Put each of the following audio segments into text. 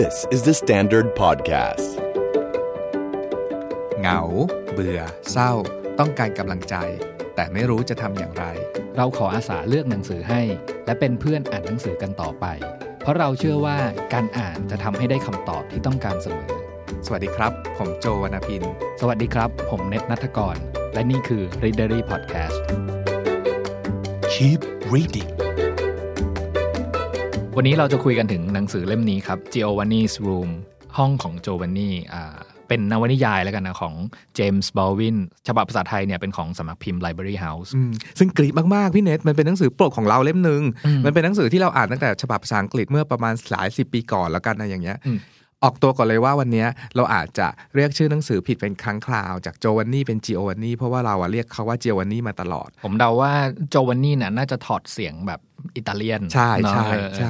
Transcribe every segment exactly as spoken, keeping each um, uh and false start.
This is the Standard Podcast เหงาเบื่อเศร้าต้องการกำลังใจแต่ไม่รู้จะทำอย่างไรเราขออาสาเลือกหนังสือให้และเป็นเพื่อนอ่านหนังสือกันต่อไปเพราะเราเชื่อว่าการอ่านจะทำให้ได้คำตอบที่ต้องการเสมอสวัสดีครับผมโจวรรณพินสวัสดีครับผมเนตณัฐกรและนี่คือ Readerly Podcast Keep Reading วันนี้เราจะคุยกันถึงหนังสือเล่มนี้ครับ Giovanni's Room ห้องของโจวานี่อ่าเป็นนวนิยายแล้วกันนะของ James Baldwin ฉบับภาษาไทยเนี่ยเป็นของสำนักพิมพ์ Library House ซึ่งกรี๊ดมากๆพี่เนทมันเป็นหนังสือโปรดของเราเล่มนึงมันเป็นหนังสือที่เราอ่านตั้งแต่ฉบับภาษาอังกฤษเมื่อประมาณหลายสิบปีก่อนแล้วกันนะอย่างเงี้ยออกตัวก่อนเลยว่าวันนี้เราอาจจะเรียกชื่อหนังสือผิดเป็นครั้งคราวจากโจวานนี่เป็นจิโอวานนี่เพราะว่าเราเรียกเขาว่าจิโอวานนี่มาตลอดผมเดาว่าโจวานนี่น่ะน่าจะถอดเสียงแบบอิตาเลียนใช่ใช่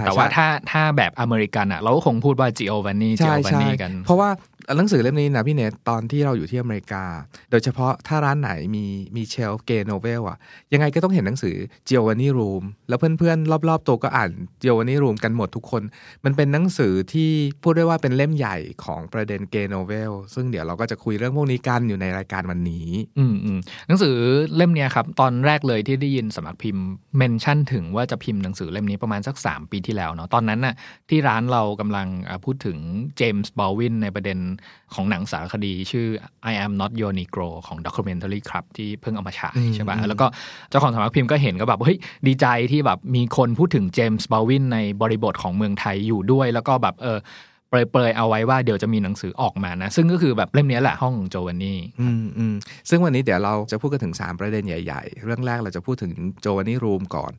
แต่ว่าถ้าถ้าแบบอเมริกันอ่ะเราก็คงพูดว่าจิโอวานนี่จิโอวานนี่กันเพราะว่าหนังสือเล่มนี้นะพี่เนทตอนที่เราอยู่ที่อเมริกาโดยเฉพาะถ้าร้านไหนมีมีเชลฟ์เกย์โนเวลอ่ะยังไงก็ต้องเห็นหนังสือจิโอวานนี่รูมแล้วเพื่อนๆรอบๆตัวก็อ่านจิโอวานนี่รูมกันหมดทุกคนมันเป็นหนังสือที่พูดได้ว่าเป็นเล่มใหญ่ของประเด็นเกย์โนเวลซึ่งเดี๋ยวเราก็จะคุยเรื่องพวกนี้กันอยู่ในรายการวันนี้อืมๆหนังสือเล่มนี้ครับตอนแรกเลยที่ได้ยินสำนักพิมพ์เมนชั่นถึงว่าจะพิมพ์หนังสือเล่มนี้ประมาณสักสามปีที่แล้วเนาะตอนนั้นน่ะที่ร้านเรากำลังพูดถึงเจมส์บอลวินในประเด็นของหนังสารคดีชื่อ I Am Not Your Negro ของ Documentary Club ที่เพิ่งเอามาฉายใช่ป่ะแล้วก็เจ้าของสำนักพิมพ์ก็เห็นก็แบบเฮ้ยดีใจที่แบบมีคนพูดถึงเจมส์บอลวินในบริบทของเมืองไทยอยู่ด้วยแล้วก็แบบเออเปรยๆเอาไว้ว่าเดี๋ยวจะมีหนังสือออกมานะซึ่งก็คือแบบเล่มนี้แหละห้องของโจวานนี่อืมๆซึ่งวันนี้เดี๋ยวเราจะพูดกันถึงสามประเด็นใหญ่ๆเรื่องแรกเราจะพูดถึงโจวานนี่รูมก่อน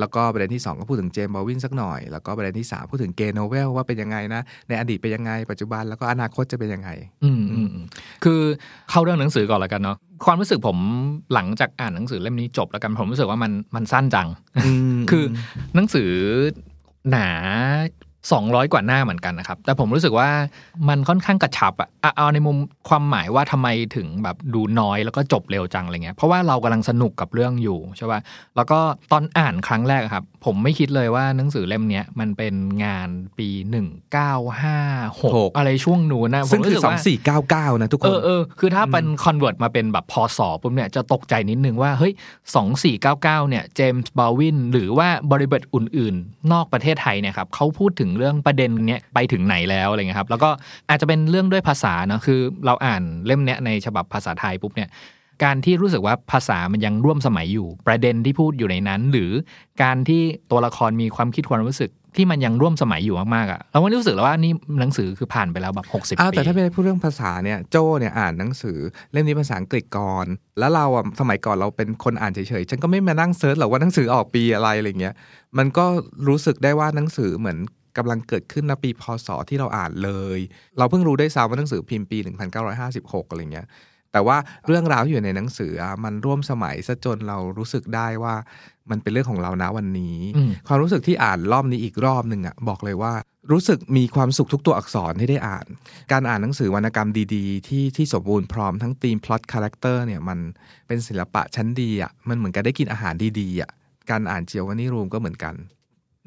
แล้วก็ประเด็นที่สองก็พูดถึงเจมส์บอลวินสักหน่อยแล้วก็ประเด็นที่สามพูดถึงเกย์โนเวลว่าเป็นยังไงนะในอดีตเป็นยังไงปัจจุบันแล้วก็อนาคตจะเป็นยังไงอืมคือเข้าเรื่องหนังสือก่อนแล้วกันเนาะความรู้สึกผมหลังจากอ่านหนังสือเล่มนี้จบแล้วกันผมรู้สึกว่ามันมันสั้นจังคือหนังสือหนาสองร้อยกว่าหน้าเหมือนกันนะครับแต่ผมรู้สึกว่ามันค่อนข้างกระชับอะเอาในมุมความหมายว่าทำไมถึงแบบดูน้อยแล้วก็จบเร็วจังอะไรเงี้ยเพราะว่าเรากำลังสนุกกับเรื่องอยู่ใช่ป่ะแล้วก็ตอนอ่านครั้งแรกครับผมไม่คิดเลยว่าหนังสือเล่มนี้มันเป็นงานปีหนึ่งพันเก้าร้อยห้าสิบหกอะไรช่วงนู้นนะผมรู้สึกว่าสองพันสี่ร้อยเก้าสิบเก้านะทุกคนเออเออคือถ้าเป็นคอนเวิร์ตมาเป็นแบบพศปุ๊บเนี่ยจะตกใจนิดนึงว่าเฮ้ยสองพันสี่ร้อยเก้าสิบเก้าเนี่ยเจมส์บอลวินหรือว่าบริบทอื่นๆนอกประเทศไทยเนี่ยครับเขาพูดถึงเรื่องประเด็นเนี้ยไปถึงไหนแล้วอะไรเงี้ยครับแล้วก็อาจจะเป็นเรื่องด้วยภาษาเนาะคือเราอ่านเล่มเนี้ยในฉบับภาษาไทยปุ๊บเนี่ยการที่รู้สึกว่าภาษามันยังร่วมสมัยอยู่ประเด็นที่พูดอยู่ในนั้นหรือการที่ตัวละครมีความคิดความรู้สึกที่มันยังร่วมสมัยอยู่มากๆอ่ะเราไม่รู้สึกแล้วว่านี่หนังสือคือผ่านไปแล้วแบบหกสิบปีอ้าวแต่ถ้าเป็นพูดเรื่องภาษาเนี่ยโจเนี่ยอ่านหนังสือเล่มนี้ภาษาอังกฤษก่อนแล้วเราอ่ะสมัยก่อนเราเป็นคนอ่านเฉยๆฉันก็ไม่มานั่งเสิร์ชหรอกว่าหนังสือออกปีอะไรอะไรเงี้ยมันก็รู้สึกได้ว่าหนังสือเหมือนกำลังเกิดขึ้นในปีพศที่เราอ่านเลยเราเพิ่งรู้ได้ซ้ำว่าหนังสือพิมพ์ปีหนึ่งพันเก้าร้อยห้าสิบหกอะไรเงี้ยแต่ว่าเรื่องราวที่อยู่ในหนังสือมันร่วมสมัยซะจนเรารู้สึกได้ว่ามันเป็นเรื่องของเรานะวันนี้ความรู้สึกที่อ่านรอบนี้อีกรอบนึงอ่ะบอกเลยว่ารู้สึกมีความสุขทุกตัวอักษรที่ได้อ่านการอ่านหนังสือวรรณกรรมดีๆที่ที่สมบูรณ์พร้อมทั้งธีมพล็อตคาแรคเตอร์เนี่ยมันเป็นศิลปะชั้นดีอ่ะมันเหมือนกับได้กินอาหารดีๆอ่ะการอ่านจิโอวานนี่รูมก็เหมือนกัน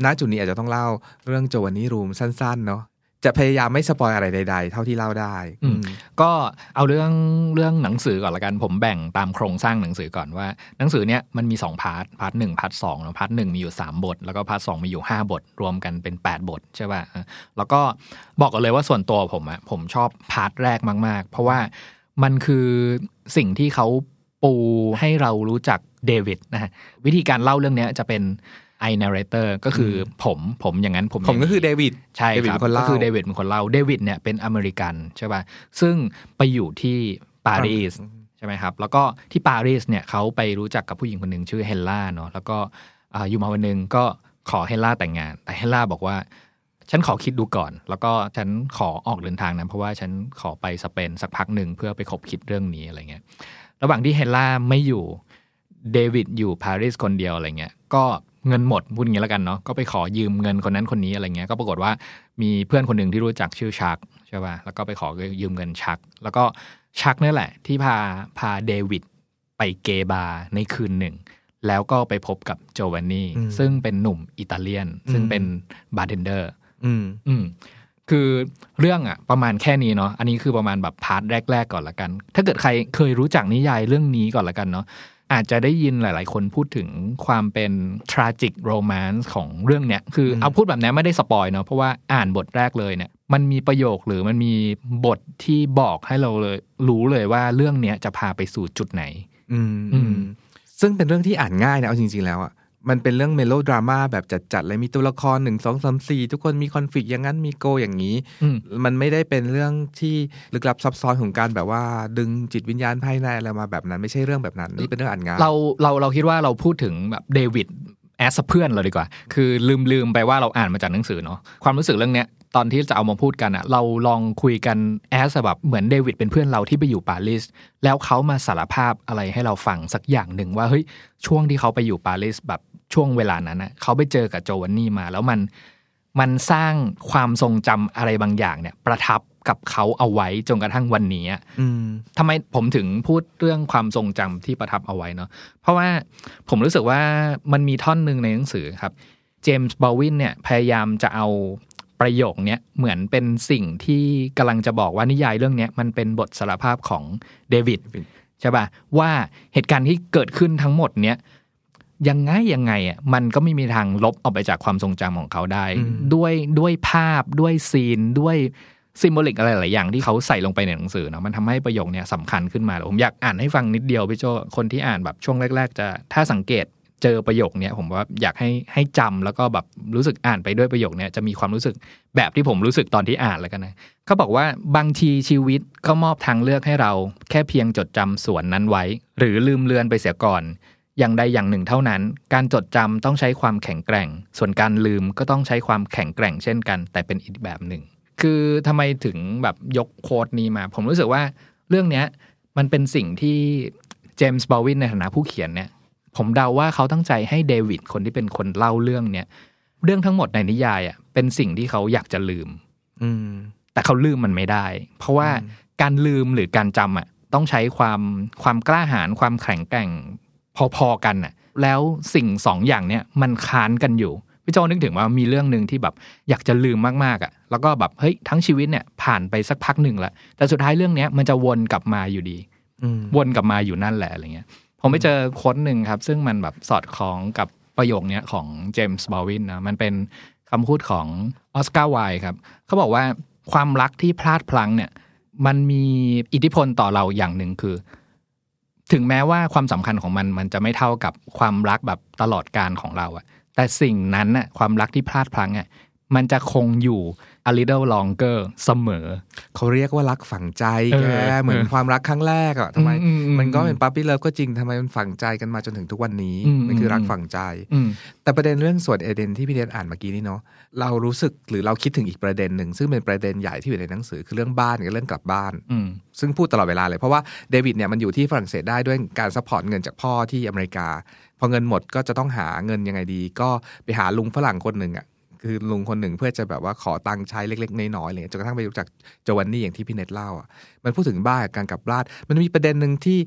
ณจุดนี้อาจจะต้องเล่าเรื่องโจวานนี่รูมสั้นๆเนาะจะพยายามไม่สปอยอะไรใดๆเท่าที่เล่าได้ก็เอาเรื่องเรื่องหนังสือก่อนละกันผมแบ่งตามโครงสร้างหนังสือก่อนว่าหนังสือเนี้ยมันมีสองพาร์ทพาร์ทหนึ่งพาร์ทสองเนาะพาร์ทหนึ่งมีอยู่สามบทแล้วก็พาร์ทสองมีอยู่ห้าบทรวมกันเป็นแปดบทใช่ป่ะแล้วก็บอกกันเลยว่าส่วนตัวผมอ่ะผมชอบพาร์ทแรกมากๆเพราะว่ามันคือสิ่งที่เขาปูให้เรารู้จักเดวิดนะฮะวิธีการเล่าเรื่องเนี้ยจะเป็นI narrator ก็คือผมผมอย่างนั้นผมผมก็คือเดวิดใช่ครับก็คือเดวิดเป็นคนเล่าเดวิดเนี่ยเป็นอเมริกันใช่ป่ะซึ่งไปอยู่ที่ปารีสใช่ไหมครับแล้วก็ที่ปารีสเนี่ยเขาไปรู้จักกับผู้หญิงคนหนึ่งชื่อเฮลล่าเนาะแล้วก็อยู่มาวันนึงก็ขอเฮลล่าแต่งงานแต่เฮลล่าบอกว่าฉันขอคิดดูก่อนแล้วก็ฉันขอออกเดินทางนะเพราะว่าฉันขอไปสเปนสักพักนึงเพื่อไปคบคิดเรื่องนี้อะไรเงี้ยระหว่างที่เฮลล่าไม่อยู่เดวิดอยู่ปารีสคนเดียวอะไรเงี้ยก็เงินหมดพูดอย่างนี้แล้วกันเนาะก็ไปขอยืมเงินคนนั้นคนนี้อะไรเงี้ยก็ปรากฏว่ามีเพื่อนคนหนึ่งที่รู้จักชื่อชักใช่ป่ะแล้วก็ไปขอยืมเงินชักแล้วก็ชักนี่แหละที่พาพาเดวิดไปเกย์บาร์ในคืนหนึ่งแล้วก็ไปพบกับโจวานนี่ซึ่งเป็นหนุ่มอิตาเลียนซึ่งเป็นบาร์เทนเดอร์ คือเรื่องอ่ะประมาณแค่นี้เนาะอันนี้คือประมาณแบบพาร์ทแรกๆก่อนละกันถ้าเกิดใครเคยรู้จักนิยายเรื่องนี้ก่อนละกันเนาะอาจจะได้ยินหลายๆคนพูดถึงความเป็น tragic romance ของเรื่องเนี้ยคือเอาพูดแบบนี้ไม่ได้สปอยเนาะเพราะว่าอ่านบทแรกเลยเนี่ยมันมีประโยคหรือมันมีบทที่บอกให้เราเลยรู้เลยว่าเรื่องเนี้ยจะพาไปสู่จุดไหนอืมอืมซึ่งเป็นเรื่องที่อ่านง่ายนะเอาจริงๆแล้วอ่ะมันเป็นเรื่องเมโลดราม่าแบบจัดๆเลยมีตัวละครหนึ่ง สอง สาม สี่ทุกคนมีคอนฟลิกต์อย่างนั้นมีโกอย่างนี้มันไม่ได้เป็นเรื่องที่ลึกลับซับซ้อนของการแบบว่าดึงจิตวิญญาณภายในอะไรมาแบบนั้นไม่ใช่เรื่องแบบนั้นนี่เป็นเรื่องอ่านง่ายเราเราเราคิดว่าเราพูดถึงแบบเดวิดแอสเพื่อนเราดีกว่าคือลืมๆไปว่าเราอ่านมาจากหนังสือเนาะความรู้สึกเรื่องเนี้ยตอนที่จะเอามาพูดกันอ่ะเราลองคุยกันแอสแบบเหมือนเดวิดเป็นเพื่อนเราที่ไปอยู่ปารีสแล้วเขามาสารภาพอะไรให้เราฟังสักอย่างหนึ่งว่าเฮ้ยช่วงที่เขาไปอยู่ปารีสแบบช่วงเวลานั้นนะเขาไปเจอกับโจวานนี่มาแล้วมันมันสร้างความทรงจำอะไรบางอย่างเนี่ยประทับกับเขาเอาไว้จนกระทั่งวันนี้ทำไมผมถึงพูดเรื่องความทรงจำที่ประทับเอาไว้เนาะเพราะว่าผมรู้สึกว่ามันมีท่อนนึงในหนังสือครับ James Baldwin เนี่ยพยายามจะเอาประโยคเนี้ยเหมือนเป็นสิ่งที่กำลังจะบอกว่านิยายเรื่องเนี้ยมันเป็นบทสารภาพของเดวิดใช่ป่ะว่าเหตุการณ์ที่เกิดขึ้นทั้งหมดเนี้ยยังไงยังไงอ่ะมันก็ไม่มีทางลบออกไปจากความทรงจำของเขาได้ด้วยด้วยภาพด้วยซีนด้วยซิมโบลิกอะไรหลายอย่างที่เขาใส่ลงไปในหนังสือเนาะมันทำให้ประโยคเนี้ยสำคัญขึ้นมาผมอยากอ่านให้ฟังนิดเดียวพี่โจคนที่อ่านแบบช่วงแรกๆจะถ้าสังเกตเจอประโยคนี้ผมว่าอยากให้ให้จำแล้วก็แบบรู้สึกอ่านไปด้วยประโยคนี้จะมีความรู้สึกแบบที่ผมรู้สึกตอนที่อ่านแล้วกันนะเขาบอกว่าบางทีชีวิตก็มอบทางเลือกให้เราแค่เพียงจดจำส่วนนั้นไว้หรือลืมเลือนไปเสียก่อนอย่างใดอย่างหนึ่งเท่านั้นการจดจำต้องใช้ความแข็งแกร่งส่วนการลืมก็ต้องใช้ความแข็งแกร่งเช่นกันแต่เป็นอีกแบบหนึ่งคือทำไมถึงแบบยกโค้ดนี้มาผมรู้สึกว่าเรื่องนี้มันเป็นสิ่งที่เจมส์บาวินในฐานะผู้เขียนเนี่ยผมเดาว่าเขาตั้งใจให้เดวิดคนที่เป็นคนเล่าเรื่องเนี้ยเรื่องทั้งหมดในนิยายอ่ะเป็นสิ่งที่เขาอยากจะลืมแต่เขาลืมมันไม่ได้เพราะว่าการลืมหรือการจำอ่ะต้องใช้ความความกล้าหาญความแข็งแกร่งพอๆกันอ่ะแล้วสิ่งสองอย่างเนี้ยมันค้านกันอยู่พี่โจนึกถึงว่ามีเรื่องนึงที่แบบอยากจะลืมมากๆอ่ะแล้วก็แบบเฮ้ยทั้งชีวิตเนี่ยผ่านไปสักพักนึงแล้วแต่สุดท้ายเรื่องเนี้ยมันจะวนกลับมาอยู่ดีวนกลับมาอยู่นั่นแหละอะไรเงี้ยผมไปเจอโค้ดหนึ่งครับซึ่งมันแบบสอดคล้องกับประโยคนี้ของเจมส์บาวินนะมันเป็นคำพูดของออสการ์ไวล์ครับเขาบอกว่าความรักที่พลาดพลั้งเนี่ยมันมีอิทธิพลต่อเราอย่างหนึ่งคือถึงแม้ว่าความสำคัญของมันมันจะไม่เท่ากับความรักแบบตลอดกาลของเราอะแต่สิ่งนั้นน่ะความรักที่พลาดพลั้งอะมันจะคงอยู่ a little longer เสมอเขาเรียกว่ารักฝังใจแกเหมือนความรักครั้งแรกอ่ะทำไมมันก็เป็น puppy love ก็จริงทำไมมันฝังใจกันมาจนถึงทุกวันนี้มันคือรักฝังใจแต่ประเด็นเรื่องส่วนเอเดนที่พี่เดนอ่านเมื่อกี้นี่เนาะเรารู้สึกหรือเราคิดถึงอีกประเด็นหนึ่งซึ่งเป็นประเด็นใหญ่ที่อยู่ในหนังสือคือเรื่องบ้านกับเรื่องกลับบ้านซึ่งพูดตลอดเวลาเลยเพราะว่าเดวิดเนี่ยมันอยู่ที่ฝรั่งเศสได้ด้วยการซัพพอร์ตเงินจากพ่อที่อเมริกาพอเงินหมดก็จะต้องหาเงินยังไงดีก็ไปหาลุงฝรั่งคนนึงอ่ะคือลุงคนหนึ่งเพื่อจะแบบว่าขอตังค์ใช้เล็กๆน้อยๆเลยจนกระทั่งไปรู้จักโจวานนี่อย่างที่พี่เนทเล่าอ่ะมันพูดถึงบ้านการกลับบ้านมันมีประเด็นหนึ่งที่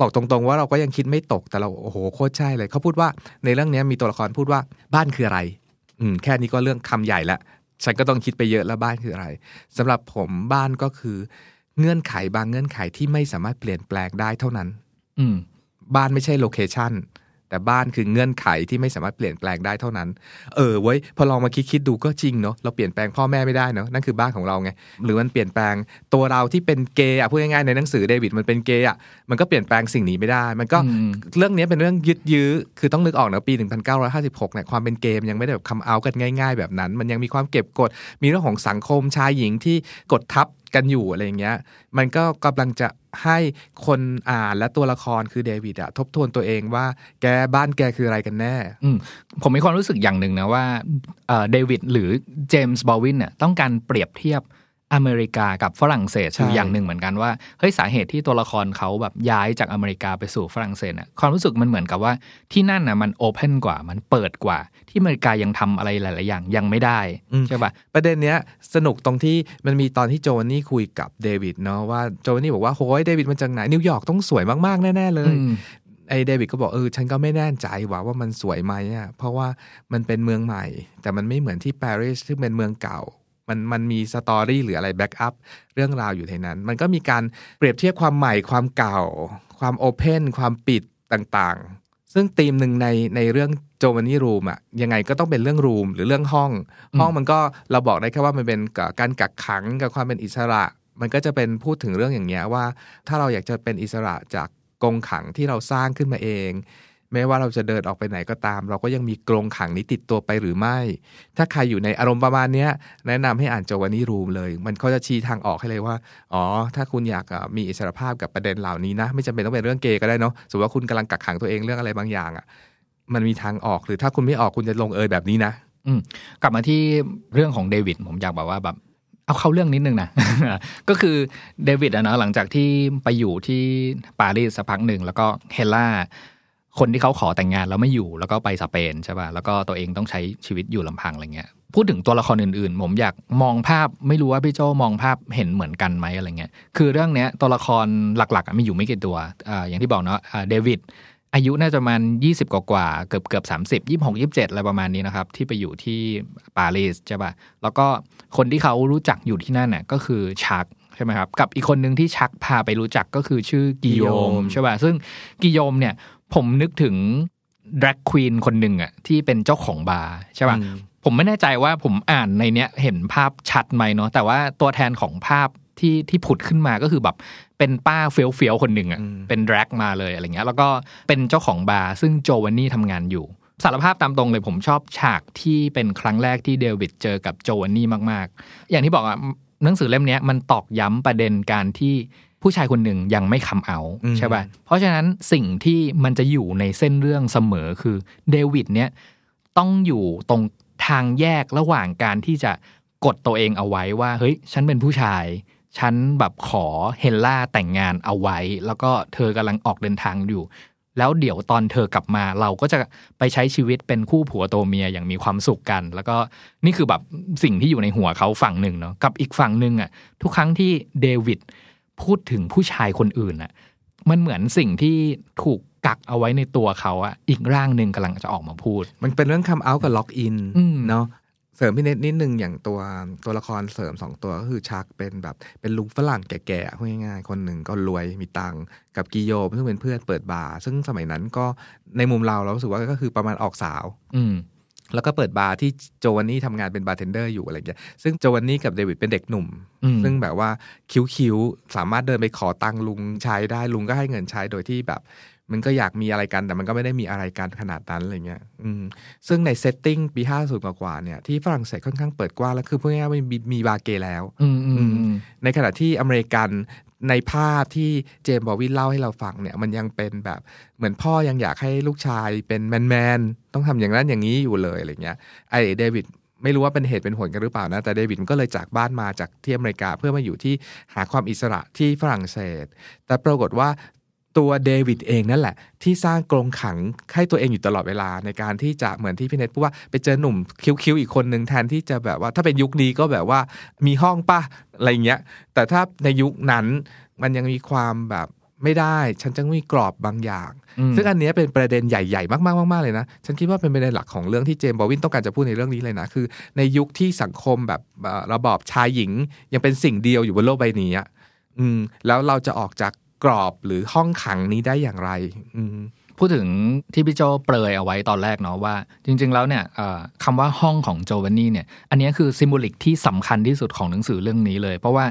บอกตรงๆว่าเราก็ยังคิดไม่ตกแต่เราโอ้โหโคตรใช่เลยเขาพูดว่าในเรื่องนี้มีตัวละครพูดว่าบ้านคืออะไรอืมแค่นี้ก็เรื่องคำใหญ่ละฉันก็ต้องคิดไปเยอะแล้วบ้านคืออะไรสำหรับผมบ้านก็คือเงื่อนไขบางเงื่อนไขที่ไม่สามารถเปลี่ยนแปลงได้เท่านั้นอืมบ้านไม่ใช่โลเคชั่นแต่บ้านคือเงื่อนไขที่ไม่สามารถเปลี่ยนแปลงได้เท่านั้นเออเว้ยพอลองมาคิดคิดดูก็จริงเนาะเราเปลี่ยนแปลงพ่อแม่ไม่ได้เนาะนั่นคือบ้านของเราไงหรือมันเปลี่ยนแปลงตัวเราที่เป็นเกย์อ่ะพูดง่ายๆในหนังสือเดวิดมันเป็นเกย์อ่ะมันก็เปลี่ยนแปลงสิ่งนี้ไม่ได้มันก็เรื่องนี้เป็นเรื่องยึดยื้อคือต้องนึกออกนะปีหนึ่งพันเก้าร้อยห้าสิบหกเนี่ยความเป็นเกย์ยังไม่ได้แบบคัมเอาท์กันง่ายๆแบบนั้นมันยังมีความเก็บกดมีเรื่องของสังคมชายหญิงที่กดทับกันอยู่อะไรอย่างเงี้ยมันก็กำลังจะให้คนอ่านและตัวละครคือเดวิดอะทบทวนตัวเองว่าแกบ้านแกคืออะไรกันแน่ผมมีความรู้สึกอย่างหนึ่งนะว่าเดวิดหรือเจมส์บอลวินเนี่ยต้องการเปรียบเทียบอเมริกากับฝรั่งเศสอยู่อย่างหนึ่งเหมือนกันว่าเฮ้ยสาเหตุที่ตัวละครเขาแบบย้ายจากอเมริกาไปสู่ฝรั่งเศสอะความรู้สึกมันเหมือนกับว่าที่นั่นน่ะมันโอเพนกว่ามันเปิดกว่าที่อเมริกายังทำอะไรหลายๆอย่างยังไม่ได้ใช่ป่ะประเด็นเนี้ยสนุกตรงที่มันมีตอนที่โจวานนี่คุยกับเดวิดเนาะว่าโจวานนี่บอกว่าโหยเดวิดมันจากไหนนิวยอร์กต้องสวยมากๆแน่ๆเลยไอเดวิดก็บอกเออฉันก็ไม่แน่ใจว่าว่ามันสวยไหมอะเพราะว่ามันเป็นเมืองใหม่แต่มันไม่เหมือนที่ปารีสซึ่งเป็นเมืองเก่า มันมันมีสตอรี่หรืออะไรแบ็กอัพเรื่องราวอยู่ในนั้นมันก็มีการเปรียบเทียบความใหม่ความเก่าความโอเพ่นความปิดต่างๆซึ่งธีมหนึ่งในในเรื่องGiovanni Room อ่ะยังไงก็ต้องเป็นเรื่องรูมหรือเรื่องห้องห้องมันก็เราบอกได้แค่ว่ามันเป็นการกักขังกับความเป็นอิสระมันก็จะเป็นพูดถึงเรื่องอย่างเงี้ยว่าถ้าเราอยากจะเป็นอิสระจากกรงขังที่เราสร้างขึ้นมาเองแม้ว่าเราจะเดินออกไปไหนก็ตามเราก็ยังมีกรงขังนี้ติดตัวไปหรือไม่ถ้าใครอยู่ในอารมณ์ประมาณเนี้ยแนะนำให้อ่านGiovanni Roomเลยมันเขาจะชี้ทางออกให้เลยว่าอ๋อถ้าคุณอยากมีอิสรภาพกับประเด็นเหล่านี้นะไม่จำเป็นต้องเป็นเรื่องเกย์ก็ได้เนาะสมมติว่าคุณกำลังกักขังตัวเองเรื่องอะไรบางอย่างอ่ะมันมีทางออกหรือถ้าคุณไม่ออกคุณจะลงเอยแบบนี้นะกลับมาที่เรื่องของเดวิดผมอยากบอกว่าแบบเอาเข้าเรื่องนิดนึงนะ ก็คือเดวิดอะนะหลังจากที่ไปอยู่ที่ปารีสสักพักหนึ่งแล้วก็เฮล่าคนที่เขาขอแต่งงานแล้วไม่อยู่แล้วก็ไปสเปนใช่ป่ะแล้วก็ตัวเองต้องใช้ชีวิตอยู่ลำพังอะไรเงี้ยพูดถึงตัวละครอื่นๆผมอยากมองภาพไม่รู้ว่าพี่โจมองภาพเห็นเหมือนกันไหมอะไรเงี้ยคือเรื่องเนี้ยตัวละครหลักๆมีอยู่ไม่กี่ตัว อ, อย่างที่บอกเนาะเดวิดอายุน่าจะประมาณยี่สิบกว่าๆเกือบๆสามสิบ ยี่สิบหก ยี่สิบเจ็ดอะไรประมาณนี้นะครับที่ไปอยู่ที่ปารีสใช่ป่ะแล้วก็คนที่เขารู้จักอยู่ที่นั่นน่ะก็คือชักใช่มั้ยครับกับอีกคนนึงที่ชักพาไปรู้จักก็คือชื่อกิโยมใช่ป่ะซึ่งกิโยมเนี่ยผมนึกถึงแดร็กควีนคนนึงอ่ะที่เป็นเจ้าของบาร์ใช่ป่ะผมไม่แน่ใจว่าผมอ่านในเนี้ยเห็นภาพชัดไหมเนาะแต่ว่าตัวแทนของภาพที่ที่ผุดขึ้นมาก็คือแบบเป็นป้าเฟี้ยวๆคนหนึ่งอ่ะเป็นแดร็กมาเลยอะไรเงี้ยแล้วก็เป็นเจ้าของบาร์ซึ่งโจวานนี่ทำงานอยู่สารภาพตามตรงเลยผมชอบฉากที่เป็นครั้งแรกที่เดวิดเจอกับโจวานนี่มากๆอย่างที่บอกอ่ะหนังสือเล่มนี้มันตอกย้ำประเด็นการที่ผู้ชายคนหนึ่งยังไม่คัมเอาท์ใช่ป่ะเพราะฉะนั้นสิ่งที่มันจะอยู่ในเส้นเรื่องเสมอคือเดวิดเนี้ยต้องอยู่ตรงทางแยกระหว่างการที่จะกดตัวเองเอาไว้ว่าเฮ้ยฉันเป็นผู้ชายฉันแบบขอเฮลล่าแต่งงานเอาไว้แล้วก็เธอกำลังออกเดินทางอยู่แล้วเดี๋ยวตอนเธอกลับมาเราก็จะไปใช้ชีวิตเป็นคู่ผัวตัวเมียอย่างมีความสุขกันแล้วก็นี่คือแบบสิ่งที่อยู่ในหัวเขาฝั่งหนึ่งเนาะกับอีกฝั่งหนึ่งอ่ะทุกครั้งที่เดวิดพูดถึงผู้ชายคนอื่นอ่ะมันเหมือนสิ่งที่ถูกกักเอาไว้ในตัวเขาอ่ะอีกร่างนึงกำลังจะออกมาพูดมันเป็นเรื่องคัมเอาท์กับล็อกอินเนาะเสริมพี่เน็ตนิดนึงอย่างตัวตัวละครเสริมสองตัวก็คือชักเป็นแบบเป็นลุงฝรั่งแก่ๆพูดง่ายๆคนหนึ่งก็รวยมีตังค์กับกิโยมซึ่งเป็นเพื่อนเปิดบาร์ซึ่งสมัยนั้นก็ในมุมเราเรารู้สึกว่าก็คือประมาณออกสาวแล้วก็เปิดบาร์ที่โจวานนี่ทำงานเป็นบาร์เทนเดอร์อยู่อะไรอย่างเงี้ยซึ่งโจวานนี่กับเดวิดเป็นเด็กหนุ่มซึ่งแบบว่าคิ้วๆสามารถเดินไปขอตังค์ลุงใช้ได้ลุงก็ให้เงินใช้โดยที่แบบมันก็อยากมีอะไรกันแต่มันก็ไม่ได้มีอะไรกันขนาดนั้นอะไรเงี้ยซึ่งในเซตติ้งปีห้าสิบกว่าๆเนี่ยที่ฝรั่งเศสค่อนข้างเปิดกว้างแล้วคือพวกนี้มันมีบาร์เกย์แล้วในขณะที่อเมริกันในภาพที่เจมส์บอลวินเล่าให้เราฟังเนี่ยมันยังเป็นแบบเหมือนพ่อยังอยากให้ลูกชายเป็นแมนแมนต้องทำอย่างนั้นอย่างนี้อยู่เลยอะไรเงี้ยไอเดวิดไม่รู้ว่าเป็นเหตุเป็นผลกันหรือเปล่านะแต่เดวิดก็เลยจากบ้านมาจากที่อเมริกาเพื่อมาอยู่ที่หาความอิสระที่ฝรั่งเศสแต่ปรากฏว่าตัวเดวิดเองนั่นแหละที่สร้างกรงขังให้ตัวเองอยู่ตลอดเวลาในการที่จะเหมือนที่พี่เน็ตพูดว่าไปเจอหนุ่มคิ้วๆอีกคนนึงแทนที่จะแบบว่าถ้าเป็นยุคนี้ก็แบบว่ามีห้องป่ะอะไรเงี้ยแต่ถ้าในยุคนั้นมันยังมีความแบบไม่ได้ฉันจะมีกรอบบางอย่างซึ่งอันนี้เป็นประเด็นใหญ่ๆมากๆๆเลยนะฉันคิดว่าเป็นประเด็นหลักของเรื่องที่เจมส์บอลวินต้องการจะพูดในเรื่องนี้เลยนะคือในยุคที่สังคมแบบระบอบชายหญิงยังเป็นสิ่งเดียวอยู่บนโลกใบนี้อืมแล้วเราจะออกจากกรอบหรือห้องขังนี้ได้อย่างไรพูดถึงที่พี่โจเปรยเอาไว้ตอนแรกเนาะว่าจริงๆแล้วเนี่ยคำว่าห้องของโจวานนี่เนี่ยอันนี้คือซิมโบลิกที่สำคัญที่สุดของหนังสือเรื่องนี้เลยเพราะว่า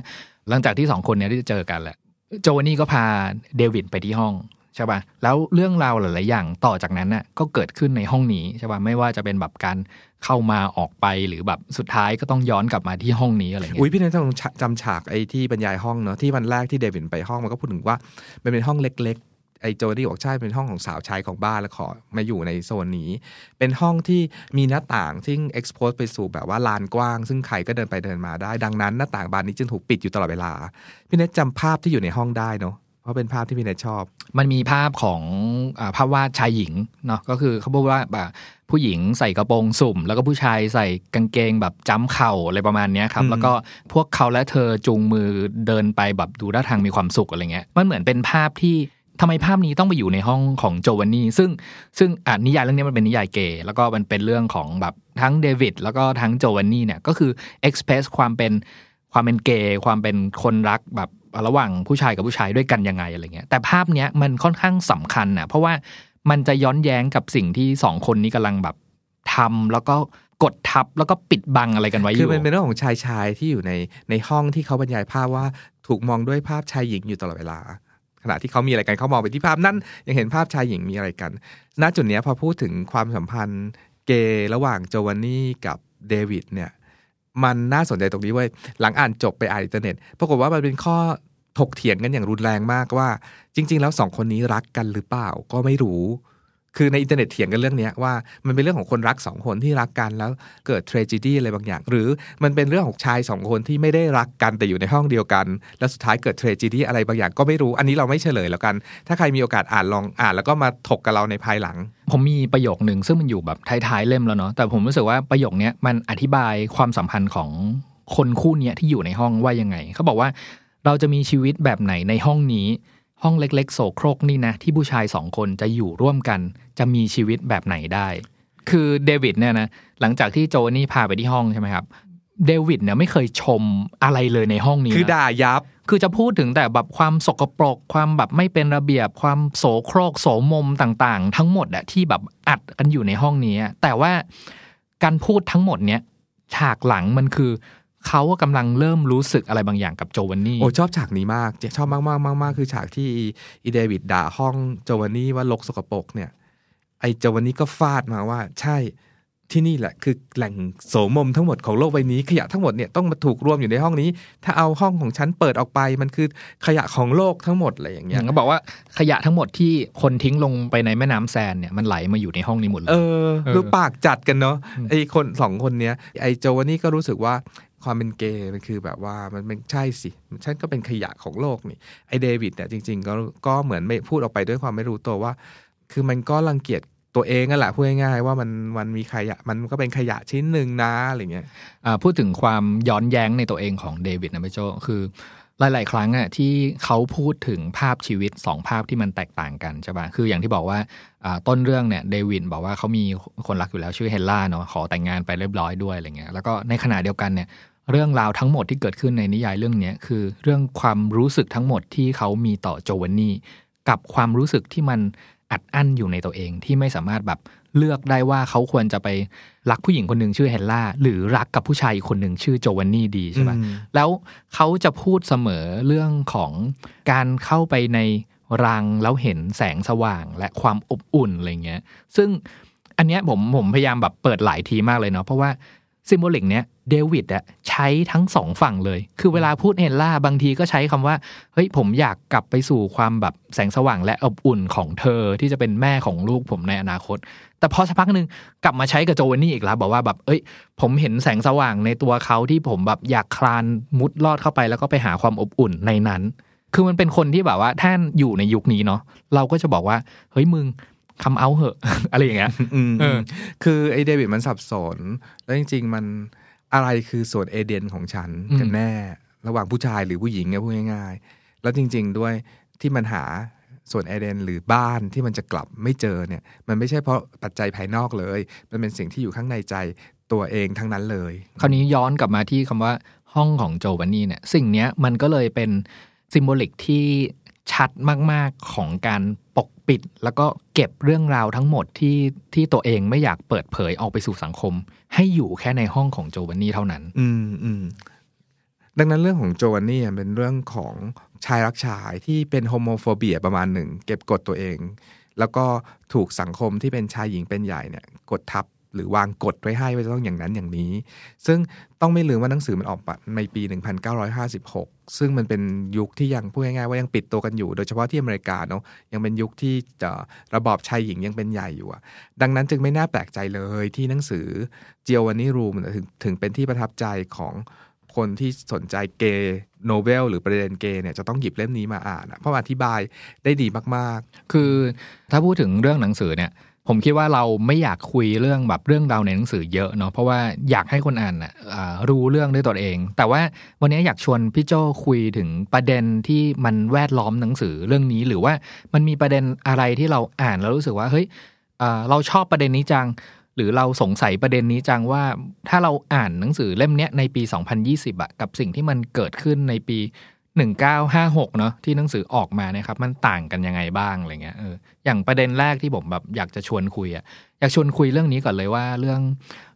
หลังจากที่สองคนเนี่ยได้เจอกันแหละโจวานนี่ก็พาเดวิดไปที่ห้องใช่ป่ะแล้วเรื่องราวหลายๆอย่างต่อจากนั้นน่ะก็เกิดขึ้นในห้องนี้ใช่ป่ะไม่ว่าจะเป็นแบบการเข้ามาออกไปหรือแบบสุดท้ายก็ต้องย้อนกลับมาที่ห้องนี้อะไรเงี้ยอุ้ยพี่เนยต้องจำฉากไอ้ที่บรรยายห้องเนาะที่วันแรกที่เดวิดไปห้องมันก็พูดถึงว่ามันเป็นห้องเล็กๆไอ้โจดี้บอกใช่เป็นห้องของสาวใช้ของบ้านแล้วขอมาอยู่ในโซนนี้เป็นห้องที่มีหน้าต่างซึ่ง expose ไปสู่แบบว่าลานกว้างซึ่งใครก็เดินไปเดินมาได้ดังนั้นหน้าต่างบานนี้จึงถูกปิดอยู่ตลอดเวลาพี่เนยจำภาพที่อยู่ในห้องได้เนาะเพราะเป็นภาพที่พี่เนทชอบมันมีภาพของอ่าภาพวาดชายหญิงเนาะก็คือเขาบอกว่าแบบผู้หญิงใส่กระโปรงสุ่มแล้วก็ผู้ชายใส่กางเกงแบบจ้ำเข่าอะไรประมาณนี้ครับแล้วก็พวกเขาและเธอจูงมือเดินไปแบบดูท่าทางมีความสุขอะไรเงี้ยมันเหมือนเป็นภาพที่ ทำไมภาพนี้ต้องไปอยู่ในห้องของโจวานนี่ซึ่งซึ่งอ่านนิยายเรื่องนี้มันเป็นนิยายเกย์แล้วก็มันเป็นเรื่องของแบบทั้งเดวิดแล้วก็ทั้งโจวานนี่เนี่ยก็คือเอ็กซ์เพรสความเป็นความเป็นเกย์ความเป็นคนรักแบบระหว่างผู้ชายกับผู้ชายด้วยกันยังไงอะไรเงี้ยแต่ภาพเนี้ยมันค่อนข้างสำคัญนะเพราะว่ามันจะย้อนแย้งกับสิ่งที่สองคนนี้กำลังแบบทำแล้วก็กดทับแล้วก็ปิดบังอะไรกันไว้อยู่คือมันเป็นเรื่องของชายชายที่อยู่ในในห้องที่เขาบรรยายภาพว่าถูกมองด้วยภาพชายหญิงอยู่ตลอดเวลาขณะที่เขามีอะไรกันเขามองไปที่ภาพนั้นยังเห็นภาพชายหญิงมีอะไรกันณจุดนี้พอพูดถึงความสัมพันธ์เกย์ระหว่างโจวานนี่กับเดวิดเนี่ยมันน่าสนใจตรงนี้เว้ยหลังอ่านจบไปอ่านอินเทอร์เน็ตปรากฏว่ามันเป็นข้อถกเถียงกันอย่างรุนแรงมากว่าจริงๆแล้วสองคนนี้รักกันหรือเปล่าก็ไม่รู้คือในอินเทอร์เน็ตเถียงกันเรื่องนี้ว่ามันเป็นเรื่องของคนรักสองคนที่รักกันแล้วเกิด tragedy อะไรบางอย่างหรือมันเป็นเรื่องของชายสองคนที่ไม่ได้รักกันแต่อยู่ในห้องเดียวกันแล้วสุดท้ายเกิด tragedy อะไรบางอย่างก็ไม่รู้อันนี้เราไม่เฉลยแล้วกันถ้าใครมีโอกาสอ่านลองอ่านแล้วก็มาถกกับเราในภายหลังผมมีประโยคนึงซึ่งมันอยู่แบบท้ายๆเล่มแล้วเนาะแต่ผมรู้สึกว่าประโยคนี้มันอธิบายความสัมพันธ์ของคนคู่นี้ที่อยู่ในห้องว่ายังไงเขาบอกว่าเราจะมีชีวิตแบบไหนในห้องนี้ห้องเล็กๆโสโครกนี่นะที่ผู้ชายสองคนจะอยู่ร่วมกันจะมีชีวิตแบบไหนได้คือเดวิดเนี่ยนะหลังจากที่โจนี่พาไปที่ห้องใช่ไหมครับเดวิดเนี่ยไม่เคยชมอะไรเลยในห้องนี้คือด่ายับคือจะพูดถึงแต่แบบความสกปรกความแบบไม่เป็นระเบียบความโสโครกโสมมต่างๆทั้งหมดอะที่แบบอัดกันอยู่ในห้องนี้แต่ว่าการพูดทั้งหมดเนี่ยฉากหลังมันคือเขากำลังเริ่มรู้สึกอะไรบางอย่างกับโจวานนี่โอ้ชอบฉากนี้มากชอบมากมากมากมากคือฉากที่อีเดวิดด่าห้องโจวานนี่ว่ารกสกปรกเนี่ยไอโจวานนี่ก็ฟาดมาว่าใช่ที่นี่แหละคือแหล่งโสมมทั้งหมดของโลกใบนี้ขยะทั้งหมดเนี่ยต้องมาถูกรวมอยู่ในห้องนี้ถ้าเอาห้องของฉันเปิดออกไปมันคือขยะของโลกทั้งหมดอะไรอย่างเงี้ยก็บอกว่าขยะทั้งหมดที่คนทิ้งลงไปในแม่น้ำแซนเนี่ยมันไหลมาอยู่ในห้องนี้หมดเลยเออรู้ปากจัดกันเนาะไอคนสองคนเนี้ยไอโจวานนี่ก็รู้สึกว่าความเป็นเกย์มันคือแบบว่ามันเป็นใช่สิฉันก็เป็นขยะของโลกนี่ไอเดวิดเนี่ยจริงๆก็ก็เหมือนไม่พูดออกไปด้วยความไม่รู้ตัวว่าคือมันก็รังเกียจตัวเองนั่นแหละพูดง่ายๆว่ามันมันมีขยะมันก็เป็นขยะชิ้นหนึ่งนะอะไรเงี้ยพูดถึงความย้อนแย้งในตัวเองของเดวิดนะพี่โจคือหลายๆครั้งอ่ะที่เขาพูดถึงภาพชีวิตสองภาพที่มันแตกต่างกันใช่ป่ะคืออย่างที่บอกว่าต้นเรื่องเนี่ยเดวิดบอกว่าเขามีคนรักอยู่แล้วชื่อเฮลล่าเนาะขอแต่งงานไปเรียบร้อยด้วยอะไรเงี้ยแล้วก็ในขณะเดียวกันเนี่ยเรื่องราวทั้งหมดที่เกิดขึ้นในนิยายเรื่องนี้คือเรื่องความรู้สึกทั้งหมดที่เขามีต่อโจวานนี่กับความรู้สึกที่มันอัดอั้นอยู่ในตัวเองที่ไม่สามารถแบบเลือกได้ว่าเขาควรจะไปรักผู้หญิงคนหนึ่งชื่อเฮลล่าหรือรักกับผู้ชายอีกคนหนึ่งชื่อโจวานนี่ดีใช่ไหมแล้วเขาจะพูดเสมอเรื่องของการเข้าไปในรังแล้วเห็นแสงสว่างและความอบอุ่นอะไรเงี้ยซึ่งอันเนี้ยผมผมพยายามแบบเปิดหลายทีมากเลยเนาะเพราะว่าซิมโบลิกเนี้ยเดวิดอะใช้ทั้งสองฝั่งเลยคือเวลาพูดเฮลล่าบางทีก็ใช้คำว่าเฮ้ยผมอยากกลับไปสู่ความแบบแสงสว่างและอบอุ่นของเธอที่จะเป็นแม่ของลูกผมในอนาคตแต่พอสักพักนึงกลับมาใช้กับโจวานนี่อีกแล้วบอกว่าแบบเอ้ยผมเห็นแสงสว่างในตัวเขาที่ผมแบบอยากคลานมุดลอดเข้าไปแล้วก็ไปหาความอบอุ่นในนั้นคือมันเป็นคนที่แบบว่าท่านอยู่ในยุคนี้เนาะเราก็จะบอกว่าเฮ้ยมึงคำเอาเหอะอะไรอย่างเงี้ยคือไอเดวิดมันสับสนแล้วจริงๆมันอะไรคือส่วนเอเดนของฉันกันแน่ระหว่างผู้ชายหรือผู้หญิงเนี่ยพูดง่ายๆแล้วจริงๆด้วยที่มันหาส่วนเอเดนหรือบ้านที่มันจะกลับไม่เจอเนี่ยมันไม่ใช่เพราะปัจจัยภายนอกเลยมันเป็นสิ่งที่อยู่ข้างในใจตัวเองทั้งนั้นเลยคราวนี้ย้อนกลับมาที่คำว่าห้องของโจวานนี่เนี่ยสิ่งเนี้ยมันก็เลยเป็นซิมโบลิกที่ชัดมากๆของการปกปิดแล้วก็เก็บเรื่องราวทั้งหมดที่ที่ตัวเองไม่อยากเปิดเผยออกไปสู่สังคมให้อยู่แค่ในห้องของโจวานนี่เท่านั้นอืมอืมดังนั้นเรื่องของโจวานนี่เป็นเรื่องของชายรักชายที่เป็นโฮโมโฟเบียประมาณหนึ่งเก็บกดตัวเองแล้วก็ถูกสังคมที่เป็นชายหญิงเป็นใหญ่เนี่ยกดทับหรือวางกฎไว้ให้ว่าจะต้องอย่างนั้นอย่างนี้ซึ่งต้องไม่ลืมว่าหนังสือมันออกในปีหนึ่งพันเก้าร้อยห้าสิบหกซึ่งมันเป็นยุคที่ยังพูดง่ายๆว่ายังปิดตัวกันอยู่โดยเฉพาะที่อเมริกาเนาะยังเป็นยุคที่ระบอบชายหญิงยังเป็นใหญ่อยู่ดังนั้นจึงไม่น่าแปลกใจเลยที่หนังสือ Giovanni's Room ถึงถึงเป็นที่ประทับใจของคนที่สนใจเกย์โนเวลหรือประเด็นเกย์เนี่ยจะต้องหยิบเล่มนี้มาอ่านเพราะอธิบายได้ดีมากๆคือถ้าพูดถึงเรื่องหนังสือเนี่ย ผมคิดว่าเราไม่อยากคุยเรื่องแบบเรื่องราวในหนังสือเยอะเนาะเพราะว่าอยากให้คนอ่านน่ะรู้เรื่องด้วยตัวเองแต่ว่าวันนี้อยากชวนพี่โจ้คุยถึงประเด็นที่มันแวดล้อมหนังสือเรื่องนี้หรือว่ามันมีประเด็นอะไรที่เราอ่านแล้วรู้สึกว่าเฮ้ยเราชอบประเด็นนี้จังหรือเราสงสัยประเด็นนี้จังว่าถ้าเราอ่านหนังสือเล่มนี้ในปีสองพันยี่สิบอะกับสิ่งที่มันเกิดขึ้นในปีหนึ่งเก้าห้าหกเนาะที่หนังสือออกมาเนี่ยครับมันต่างกันยังไงบ้างอะไรเงี้ยเอออย่างประเด็นแรกที่ผมแบบอยากจะชวนคุยอะอยากชวนคุยเรื่องนี้ก่อนเลยว่าเรื่อง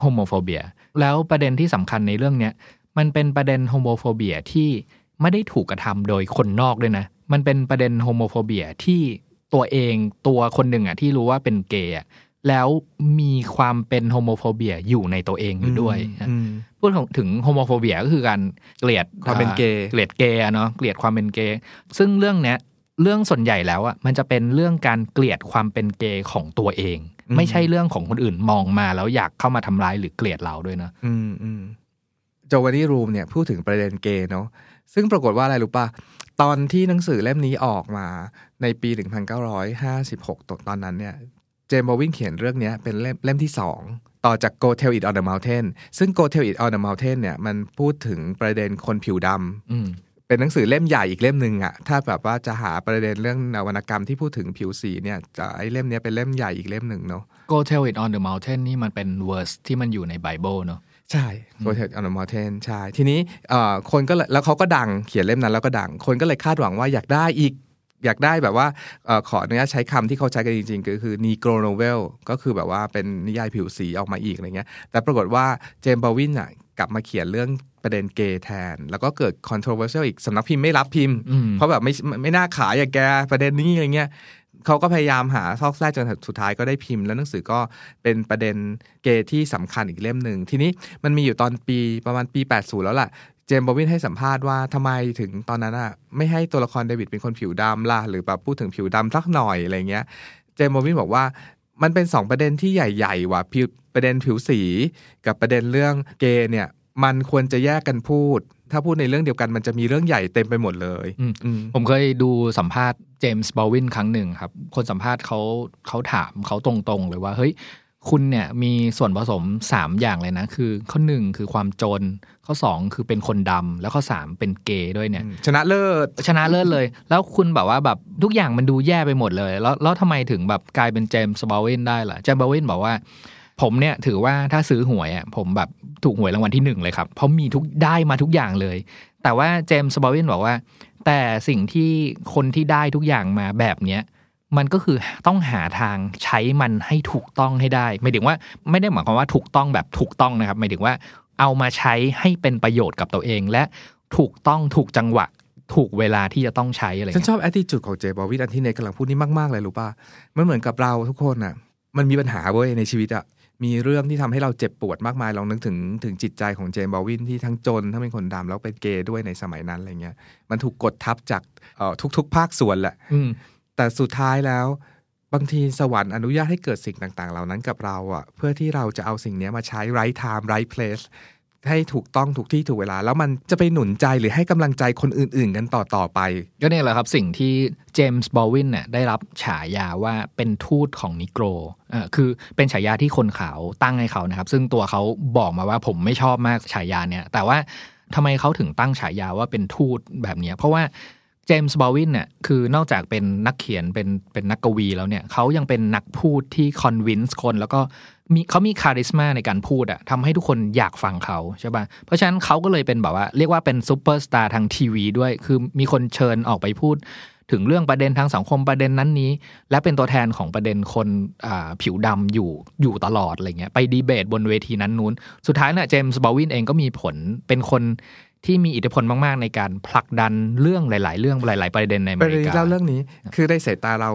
โฮโมโฟเบียแล้วประเด็นที่สำคัญในเรื่องเนี้ยมันเป็นประเด็นโฮโมโฟเบียที่ไม่ได้ถูกกระทำโดยคนนอกด้วยนะมันเป็นประเด็นโฮโมโฟเบียที่ตัวเองตัวคนหนึ่งอะที่รู้ว่าเป็นเกย์อะแล้วมีความเป็นโฮโมโฟเบียอยู่ในตัวเองอยู่ด้วยพูดถึงโฮโมโฟเบียก็คือการเกลียดความเป็นเกย์เกลียดเกย์เนาะเกลียดความเป็นเกย์ซึ่งเรื่องเนี้ยเรื่องส่วนใหญ่แล้วอ่ะมันจะเป็นเรื่องการเกลียดความเป็นเกย์ของตัวเองไม่ใช่เรื่องของคนอื่นมองมาแล้วอยากเข้ามาทำร้ายหรือเกลียดเราด้วยนะอืมอืมGiovanni's Roomเนี่ยพูดถึงประเด็นเกย์เนาะซึ่งปรากฏว่าอะไรรู้ป่ะตอนที่หนังสือเล่มนี้ออกมาในปีหนึ่งเก้าห้าหกตอนนั้นเนี่ยJames Baldwin เขียนเรื่องนี้เป็นเล่มเล่มที่สองต่อจาก Go Tell It On The Mountain ซึ่ง Go Tell It On The Mountain เนี่ยมันพูดถึงประเด็นคนผิวดำเป็นหนังสือเล่มใหญ่อีกเล่มนึงอะถ้าแบบว่าจะหาประเด็นเรื่องวรรณกรรมที่พูดถึงผิวสีเนี่ยจะไอ้เล่มนี้เป็นเล่มใหญ่อีกเล่มนึงเนาะ Go Tell It On The Mountain นี่มันเป็น verse ที่มันอยู่ใน Bible เนาะใช่ Go Tell It On The Mountain ใช่ทีนี้เอ่อคนก็แล้วเขาก็ดังเขียนเล่มนั้นแล้วก็ดังคนก็เลยคาดหวังว่าอยากได้อีกอยากได้แบบว่าขออนุญาตใช้คำที่เขาใช้กันจริงๆก็คือ Negro Novel ก็คือแบบว่าเป็นนิยายผิวสีออกมาอีกอะไรเงี้ยแต่ปรากฏว่าเจมส์บาวินน่ะกลับมาเขียนเรื่องประเด็นเกย์แทนแล้วก็เกิด controversial อีกสำนักพิมพ์ไม่รับพิมพ์เพราะแบบไม่ไม่น่าขายอย่างแกประเด็นนี้อะไรเงี้ยเขาก็พยายามหาซอกแซกจนสุดท้ายก็ได้พิมพ์แล้วหนังสือก็เป็นประเด็นเกย์ที่สำคัญอีกเล่มนึงทีนี้มันมีอยู่ตอนปีประมาณปีแปดสิบแล้วล่ะเจมส์บอวินให้สัมภาษณ์ว่าทำไมถึงตอนนั้นอ่ะไม่ให้ตัวละครเดวิดเป็นคนผิวดำล่ะหรือแบบพูดถึงผิวดำสักหน่อยอะไรเงี้ยเจมส์บอวินบอกว่ามันเป็นสองประเด็นที่ใหญ่ๆว่ะประเด็นผิวสีกับประเด็นเรื่องเกย์เนี่ยมันควรจะแยกกันพูดถ้าพูดในเรื่องเดียวกันมันจะมีเรื่องใหญ่เต็มไปหมดเลยผมเคยดูสัมภาษณ์เจมส์บอวินครั้งหนึ่งครับคนสัมภาษณ์เขาเขาถามเขาตรงๆเลยว่าเฮ้ยคุณเนี่ยมีส่วนผสมสามอย่างเลยนะคือข้อหนึ่งคือความจนข้อสองคือเป็นคนดำแล้วข้อสามเป็นเกย์ด้วยเนี่ยชนะเลิศชนะเลิศเลยแล้วคุณแบบว่าแบบทุกอย่างมันดูแย่ไปหมดเลยแล้วแล้วทำไมถึงแบบกลายเป็นเจมส์บาวินได้ล่ะเจมส์บาวินบอกว่าผมเนี่ยถือว่าถ้าซื้อหวยอ่ะผมแบบถูกหวยรางวัลที่หนึ่งเลยครับเพราะมีทุกได้มาทุกอย่างเลยแต่ว่าเจมส์บาวินบอกว่าแต่สิ่งที่คนที่ได้ทุกอย่างมาแบบเนี้ยมันก็คือต้องหาทางใช้มันให้ถูกต้องให้ได้ไม่ถึงว่าไม่ได้หมายความว่าถูกต้องแบบถูกต้องนะครับไม่ถึงว่าเอามาใช้ให้เป็นประโยชน์กับตัวเองและถูกต้องถูกจังหวะถูกเวลาที่จะต้องใช้อะไรฉันชอบ attitude ของเจบอวิทอันที่เนกกำลังพูดนี่มากๆเลยรู้ป่ะมันเหมือนกับเราทุกคนน่ะมันมีปัญหาเว้ยในชีวิตอะมีเรื่องที่ทำให้เราเจ็บปวดมากมายลองนึกถึงถึงจิตใจของเจมส์บาวินที่ทั้งจนทั้งเป็นคนดำแล้วเป็นเกย์ด้วยในสมัยนั้นอะไรเงี้ยมันถูกกดทับจากเอ่อทุกๆภาคส่วนแหละแต่สุดท้ายแล้วบางทีสวรรค์อนุญาตให้เกิดสิ่งต่างๆเหล่านั้นกับเราอ่ะเพื่อที่เราจะเอาสิ่งนี้มาใช้ right time right place ให้ถูกต้องถูกที่ถูกเวลาแล้วมันจะไปหนุนใจหรือให้กำลังใจคนอื่นๆกันต่อๆไปก็เนี่ยแหละครับสิ่งที่เจมส์บอลวินเนี่ยได้รับฉายาว่าเป็นทูตของนิโกรอ่าคือเป็นฉายาที่คนขาวตั้งให้เขานะครับซึ่งตัวเขาบอกมาว่าผมไม่ชอบมากฉายาเนี่ยแต่ว่าทำไมเขาถึงตั้งฉายาว่าเป็นทูตแบบนี้เพราะว่าเจมส์บอลวินเนี่ยคือนอกจากเป็นนักเขียนเป็นเป็นนักกวีแล้วเนี่ยเขายังเป็นนักพูดที่คอนวินส์คนแล้วก็มีเขามีคาริสม่าในการพูดอะทำให้ทุกคนอยากฟังเขาใช่ป่ะเพราะฉะนั้นเขาก็เลยเป็นแบบว่าเรียกว่าเป็นซูเปอร์สตาร์ทางทีวีด้วยคือมีคนเชิญออกไปพูดถึงเรื่องประเด็นทางสังคมประเด็นนั้นนี้และเป็นตัวแทนของประเด็นคนอ่าผิวดำอยู่อยู่ตลอดอะไรเงี้ยไปดีเบตบนเวทีนั้นนู้นสุดท้ายเนี่ยเจมส์บอลวินเองก็มีผลเป็นคนที่มีอิทธิพลมากๆในการผลักดันเรื่องหลายๆเรื่องหลายๆประเด็นในอเมริกาเล่าเรื่องนี้คือได้สายตาเรา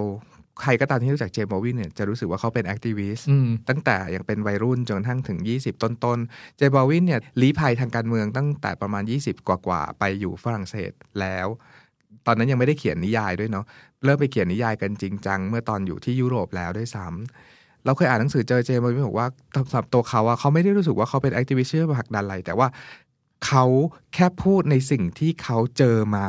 ใครก็ตามที่รู้จักเจมส์บอลวินเนี่ยจะรู้สึกว่าเขาเป็นแอคทีวิสต์ตั้งแต่ยังเป็นวัยรุ่นจนกระทั่งถึงยี่สิบต้นๆเจมส์บอลวินเนี่ยลี้ภัยทางการเมืองตั้งแต่ประมาณยี่สิบกว่าๆไปอยู่ฝรั่งเศสแล้วตอนนั้นยังไม่ได้เขียนนิยายด้วยเนาะเริ่มไปเขียนนิยายกันจริงจังเมื่อตอนอยู่ที่ยุโรปแล้วด้วยซ้ำเราเคยอ่านหนังสือเจอเจมส์บอลวินบอกว่าสำหรับตัวเขาอะเขาไม่ได้รู้สึกว่าเขาเป็นแอคทีวิสต์เพื่อผลักดันอะไรแต่ว่า เขาแค่พูดในสิ่งที่เขาเจอมา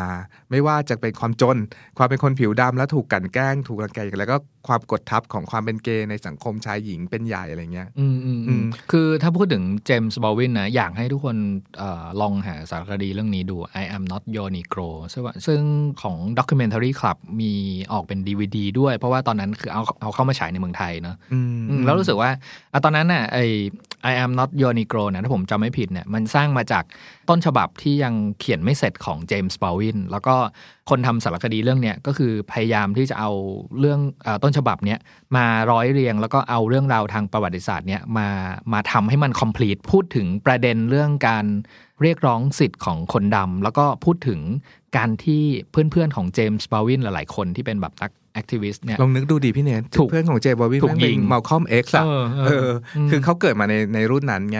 ไม่ว่าจะเป็นความจนความเป็นคนผิวดำและถูกกั่นแกล้งถูกรังแกแล้วก็ความกดทับของความเป็นเกย์ในสังคมชายหญิงเป็นใหญ่อะไรเงี้ยอืมอืมอืมคือถ้าพูดถึงเจมส์บอลวินนะอยากให้ทุกคนเอ่อลองหาสารคดีเรื่องนี้ดู I Am Not Your Negro ซึ่งของ Documentary Club มีออกเป็น ดี วี ดี ด้วยเพราะว่าตอนนั้นคือเอาเอาเข้ามาฉายในเมืองไทยเนาะแล้วรู้สึกว่าตอนนั้นน่ะไอ้ I Am Not Your Negro นะถ้าผมจำไม่ผิดเนี่ยมันสร้างมาจากต้นฉบับที่ยังเขียนไม่เสร็จของเจมส์บอลวินแล้วก็คนทำสารคดีเรื่องเนี้ยก็คือพยายามที่จะเอาเรื่องเอ่อต้นฉบับเนี้ยมาร้อยเรียงแล้วก็เอาเรื่องราวทางประวัติศาสตร์เนี้ยมามาทำให้มัน complete พูดถึงประเด็นเรื่องการเรียกร้องสิทธิ์ของคนดำแล้วก็พูดถึงการที่เพื่อนๆของเจมส์บอลวินหลายๆคนที่เป็นแบบนักactivist เนี่ยลองนึกดูดีพี่เนทเพื่อนของเจบอวี่มันเป็นมาคอม X อ่ะเออคือเขาเกิดมาในในรุ่นนั้นไง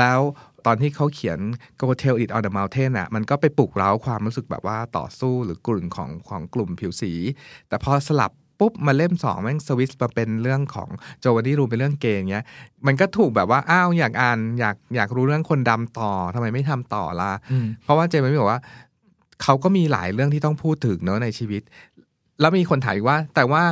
แล้วตอนที่เขาเขียน Go Tell It On The Mountain น่ะมันก็ไปปลุกเร้าความรู้สึกแบบว่าต่อสู้หรือกลุ่มของของกลุ่มผิวสีแต่พอสลับปุ๊บมาเล่มสองแม่งสวิตช์มาเป็นเรื่องของ Giovanni's Room เป็นเรื่องเกย์เงี้ยมันก็ถูกแบบว่าอ้าวอยากอ่านอยากอยากรู้เรื่องคนดำต่อทำไมไม่ทำต่อล่ะเพราะว่าเจมันบอกว่าเขาก็มีหลายเรื่องที่ต้องพูดถึงเนอะในชีวิตแล้วมีคนถามอีกว่าแต่ว่า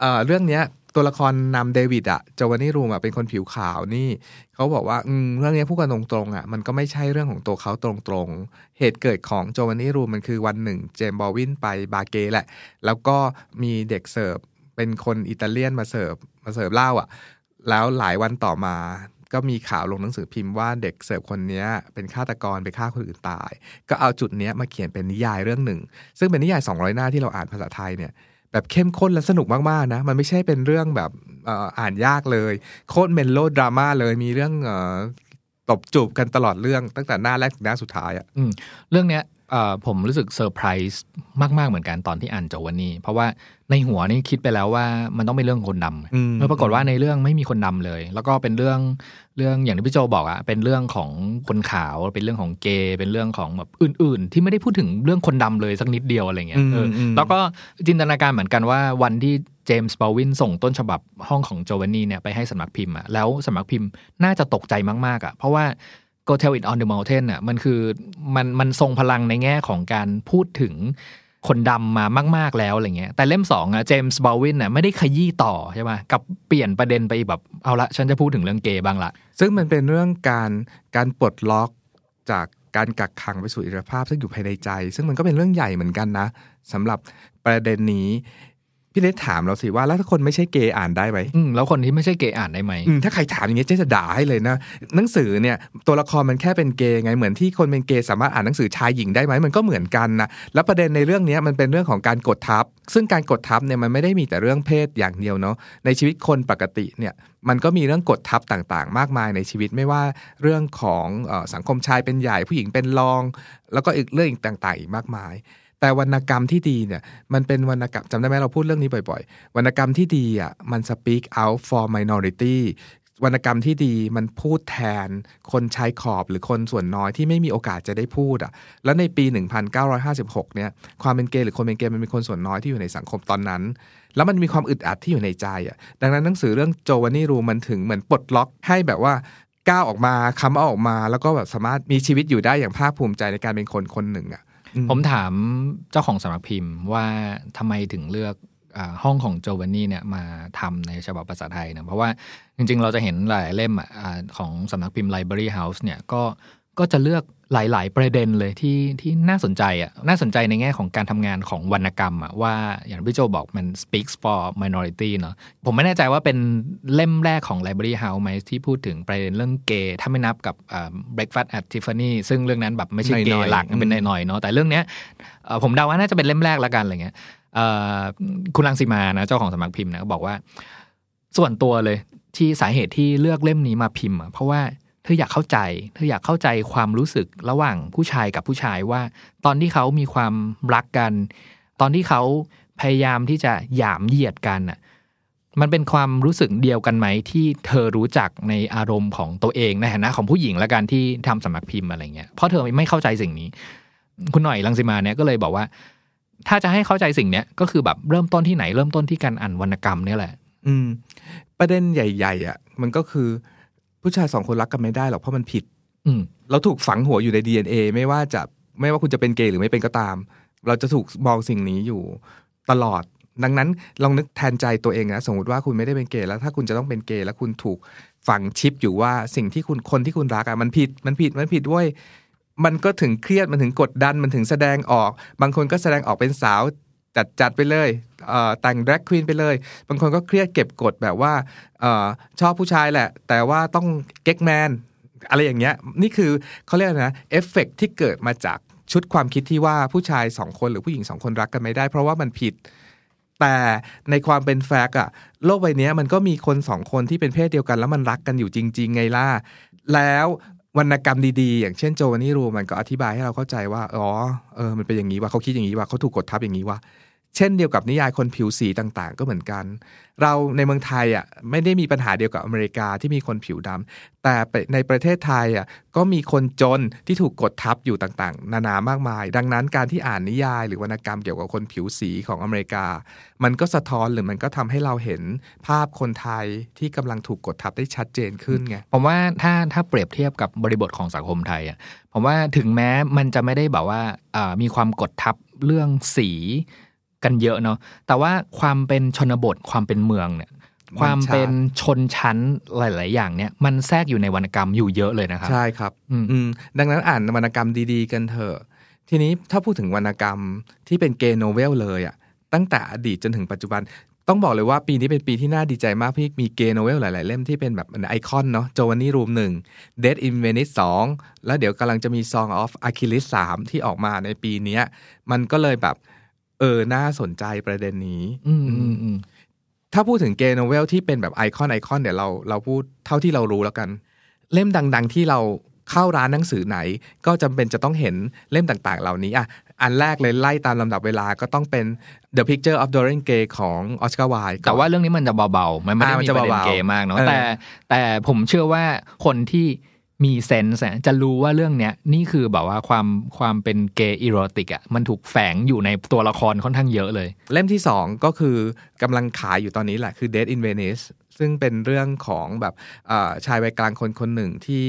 เ, เรื่องนี้ตัวละครนำเดวิดอะจาวานี่รูมอะเป็นคนผิวขาวนี่เขาบอกว่าเรื่องนี้พูดกันตรงๆอะมันก็ไม่ใช่เรื่องของตัวเขาตรงๆเหตุเกิดของจาวานี่รูมมันคือวันหนึ่งเจมส์บอลวินไปบาร์เกแหละแล้วก็มีเด็กเสิร์ฟเป็นคนอิตาเลียนมาเสิร์ฟมาเสิร์ฟเหล้าอะแล้วหลายวันต่อมาก็มีข่าวลงหนังสือพิมพ์ว่าเด็กเสิร์ฟคนนี้เป็นฆาตกรไปฆ่าคนอื่นตายก็เอาจุดนี้มาเขียนเป็นนิยายเรื่องหนึ่งซึ่งเป็นนิยายสองร้อยหน้าที่เราอ่านภาษาไทยเนี่ยแบบเข้มข้นและสนุกมากๆนะมันไม่ใช่เป็นเรื่องแบบเอ่ออ่านยากเลยโคตรเมโลดราม่าเลยมีเรื่องเอ่อตบจูบกันตลอดเรื่องตั้งแต่หน้าแรกถึงหน้าสุดท้ายอ่ะอืมเรื่องเนี้ยเอ่อผมรู้สึกเซอร์ไพรส์มากๆเหมือนกันตอนที่อ่านจบวันนี้เพราะว่าในหัวนี่คิดไปแล้วว่ามันต้องเป็นเรื่องคนดำแล้วปรากฏว่าในเรื่องไม่มีคนดำเลยแล้วก็เป็นเรื่องเรื่องอย่างที่พี่โจบอกอะเป็นเรื่องของคนขาวเป็นเรื่องของเกย์เป็นเรื่องของแบบอื่นๆที่ไม่ได้พูดถึงเรื่องคนดำเลยสักนิดเดียวอะไรเงี้ยเออแล้วก็จินตนาการเหมือนกันว่าวันที่เจมส์บอลวินส่งต้นฉบับห้องของโจวานนี่เนี่ยไปให้สำนักพิมพ์อะแล้วสำนักพิมพ์น่าจะตกใจมากๆอะเพราะว่าGo Tell It On The Mountain น่ะมันคือมันมันทรงพลังในแง่ของการพูดถึงคนดำมามากๆแล้วอะไรเงี้ยแต่เล่มสองอ่ะเจมส์บอลวินน่ะไม่ได้ขยี้ต่อใช่ป่ะกับเปลี่ยนประเด็นไปแบบเอาละฉันจะพูดถึงเรื่องเกย์บ้างละซึ่งมันเป็นเรื่องการการปลดล็อกจากการกักขังไปสู่อิสรภาพซึ่งอยู่ภายในใจซึ่งมันก็เป็นเรื่องใหญ่เหมือนกันนะสำหรับประเด็นนี้พี่เล็กถามเราสิว่าแล้วถ้าคนไม่ใช่เกย์อ่านได้ไหมแล้วคนที่ไม่ใช่เกย์อ่านได้ไหมถ้าใครถามอย่างเงี้ยจะด่าให้เลยนะหนังสือเนี่ยตัวละครมันแค่เป็นเกย์ไงเหมือนที่คนเป็นเกย์สามารถอ่านหนังสือชายหญิงได้ไหมมันก็เหมือนกันนะแล้วประเด็นในเรื่องนี้มันเป็นเรื่องของการกดทับซึ่งการกดทับเนี่ยมันไม่ได้มีแต่เรื่องเพศอย่างเดียวเนาะในชีวิตคนปกติเนี่ยมันก็มีเรื่องกดทับต่างๆมากมายในชีวิตไม่ว่าเรื่องของเอ่อสังคมชายเป็นใหญ่ผู้หญิงเป็นรองแล้วก็อีกเรื่องอีกต่างๆอีกมากมายแต่วรรณกรรมที่ดีเนี่ยมันเป็นวรรณกรรมจำได้ไหมเราพูดเรื่องนี้บ่อยๆวรรณกรรมที่ดีอ่ะมัน speak out for minority วรรณกรรมที่ดีมันพูดแทนคนชายขอบหรือคนส่วนน้อยที่ไม่มีโอกาสจะได้พูดอ่ะแล้วในปีหนึ่งพันเก้าร้อยห้าสิบหกเนี่ยความเป็นเกย์หรือคนเป็นเกย์มันเป็นคนส่วนน้อยที่อยู่ในสังคมตอนนั้นแล้วมันมีความอึดอัดที่อยู่ในใจอ่ะดังนั้นหนังสือเรื่อง Giovanni's Room มันถึงเหมือนปลดล็อกให้แบบว่าก้าวออกมาคำออกมาแล้วก็แบบสามารถมีชีวิตอยู่ได้อย่างภาคภูมิใจในการเป็นคนคนหนึ่งอ่ะผมถามเจ้าของสำนักพิมพ์ว่าทำไมถึงเลือกห้องของโจวานนี่เนี่ยมาทำในฉบับภาษาไทยนะเพราะว่าจริงๆเราจะเห็นหลายเล่มของสำนักพิมพ์ Library House เนี่ยก็ก็จะเลือกหลายๆประเด็นเลยที่ที่น่าสนใจอ่ะน่าสนใจในแง่ของการทำงานของวรรณกรรมอ่ะว่าอย่างพี่โจบอกมัน speaks for minority เนาะผมไม่แน่ใจว่าเป็นเล่มแรกของ Library House ไหมที่พูดถึงประเด็นเรื่องเกย์ถ้าไม่นับกับ Breakfast at Tiffany ซึ่งเรื่องนั้นแบบไม่ใช่เกย์หลักเป็นหน่อยๆเนาะแต่เรื่องเนี้ยผมเดาว่าน่าจะเป็นเล่มแรกละกันอะไรเงี้ยคุณรังสีมานะเจ้าของสำนักพิมพ์นะก็บอกว่าส่วนตัวเลยที่สาเหตุที่เลือกเล่มนี้มาพิมพ์เพราะว่าเธออยากเข้าใจเธออยากเข้าใจความรู้สึกระหว่างผู้ชายกับผู้ชายว่าตอนที่เขามีความรักกันตอนที่เขาพยายามที่จะหยามเหยียดกันน่ะมันเป็นความรู้สึกเดียวกันไหมที่เธอรู้จักในอารมณ์ของตัวเองในฐานะของผู้หญิงและกันที่ทำสำนักพิมพ์อะไรเงี้ยเพราะเธอไม่เข้าใจสิ่งนี้คุณหน่อยรังสิมาเนี่ยก็เลยบอกว่าถ้าจะให้เข้าใจสิ่งเนี้ยก็คือแบบเริ่มต้นที่ไหนเริ่มต้นที่การอ่านวรรณกรรมนี่แหละอืมประเด็นใหญ่ๆอ่ะมันก็คือผู้ชายสองคนรักกันไม่ได้หรอกเพราะมันผิด เราถูกฝังหัวอยู่ใน ดี เอ็น เอ ไม่ว่าจะไม่ว่าคุณจะเป็นเกย์หรือไม่เป็นก็ตามเราจะถูกมองสิ่งนี้อยู่ตลอดดังนั้นลองนึกแทนใจตัวเองนะสมมติว่าคุณไม่ได้เป็นเกย์แล้วถ้าคุณจะต้องเป็นเกย์แล้วคุณถูกฝังชิปอยู่ว่าสิ่งที่คุณคนที่คุณรักอ่ะมันผิดมันผิดมันผิดเว้ยมันก็ถึงเครียดมันถึงกดดันมันถึงแสดงออกบางคนก็แสดงออกเป็นสาวจัดจัดไปเลยเอ่อแต่งแดร็กควีนไปเลยบางคนก็เครียดเก็บกดแบบว่าเอ่อชอบผู้ชายแหละแต่ว่าต้องเก๊กแมนอะไรอย่างเงี้ยนี่คือเขาเรียกนะเอฟเฟกต์ที่เกิดมาจากชุดความคิดที่ว่าผู้ชายสองคนหรือผู้หญิงสองคนรักกันไม่ได้เพราะว่ามันผิดแต่ในความเป็นแฟกต์อะโลกใบนี้มันก็มีคนสองคนที่เป็นเพศเดียวกันแล้วมันรักกันอยู่จริงๆไงล่ะแล้ววรรณกรรมดีๆอย่างเช่นโจวานิรูมันก็อธิบายให้เราเข้าใจว่าอ๋อเออมันเป็นอย่างนี้ว่าเขาคิดอย่างนี้ว่าเขาถูกกดทับอย่างนี้ว่าเช่นเดียวกับนิยายคนผิวสีต่างๆก็เหมือนกันเราในเมืองไทยอ่ะไม่ได้มีปัญหาเดียวกับอเมริกาที่มีคนผิวดำแต่ในประเทศไทยอ่ะก็มีคนจนที่ถูกกดทับอยู่ต่างๆนานามากมายดังนั้นการที่อ่านนิยายหรือวรรณกรรมเกี่ยวกับคนผิวสีของอเมริกามันก็สะท้อนหรือมันก็ทำให้เราเห็นภาพคนไทยที่กำลังถูกกดทับได้ชัดเจนขึ้นไงผมว่าถ้าถ้าเปรียบเทียบกับบริบทของสังคมไทยอ่ะผมว่าถึงแม้มันจะไม่ได้แบบว่ามีความกดทับเรื่องสีกันเยอะเนาะแต่ว่าความเป็นชนบทความเป็นเมืองเนี่ยความเป็นชนชั้นหลายๆอย่างเนี่ยมันแทรกอยู่ในวรรณกรรมอยู่เยอะเลยนะครับใช่ครับอืมดังนั้นอ่านวรรณกรรมดีๆกันเถอะทีนี้ถ้าพูดถึงวรรณกรรมที่เป็นเกย์โนเวลเลยอ่ะตั้งแต่อดีตจนถึงปัจจุบันต้องบอกเลยว่าปีนี้เป็นปีที่น่าดีใจมากพี่มีเกย์โนเวลหลายๆเล่มที่เป็นแบบไอคอนเนาะ Giovanni's Room หนึ่ง Death in Venice สองแล้วเดี๋ยวกำลังจะมี Song of Achilles สามที่ออกมาในปีนี้มันก็เลยแบบเออน่าสนใจประเด็นนี้ถ้าพูดถึงเกย์โนเวลที่เป็นแบบไอคอนไอคอนเดี๋ยวเราเราพูดเท่าที่เรารู้แล้วกันเล่มดังๆที่เราเข้าร้านหนังสือไหนก็จำเป็นจะต้องเห็นเล่มต่างๆเหล่านี้อ่ะอันแรกเลยไล่ตามลำดับเวลาก็ต้องเป็น The Picture of Dorian Gray ของออสการ์ไวล์แต่ว่าเรื่องนี้มันจะเบาๆมันไม่ได้มีประเด็นเกย์มากเนาะแต่แต่ผมเชื่อว่าคนที่มีเซนส์จะรู้ว่าเรื่องเนี้ยนี่คือแบบว่าความความเป็นเกย์อีโรติกอ่ะมันถูกแฝงอยู่ในตัวละครค่อนข้างเยอะเลยเล่มที่สองก็คือกำลังขายอยู่ตอนนี้แหละคือ Death in Venice ซึ่งเป็นเรื่องของแบบชายวัยกลางคนคนหนึ่งที่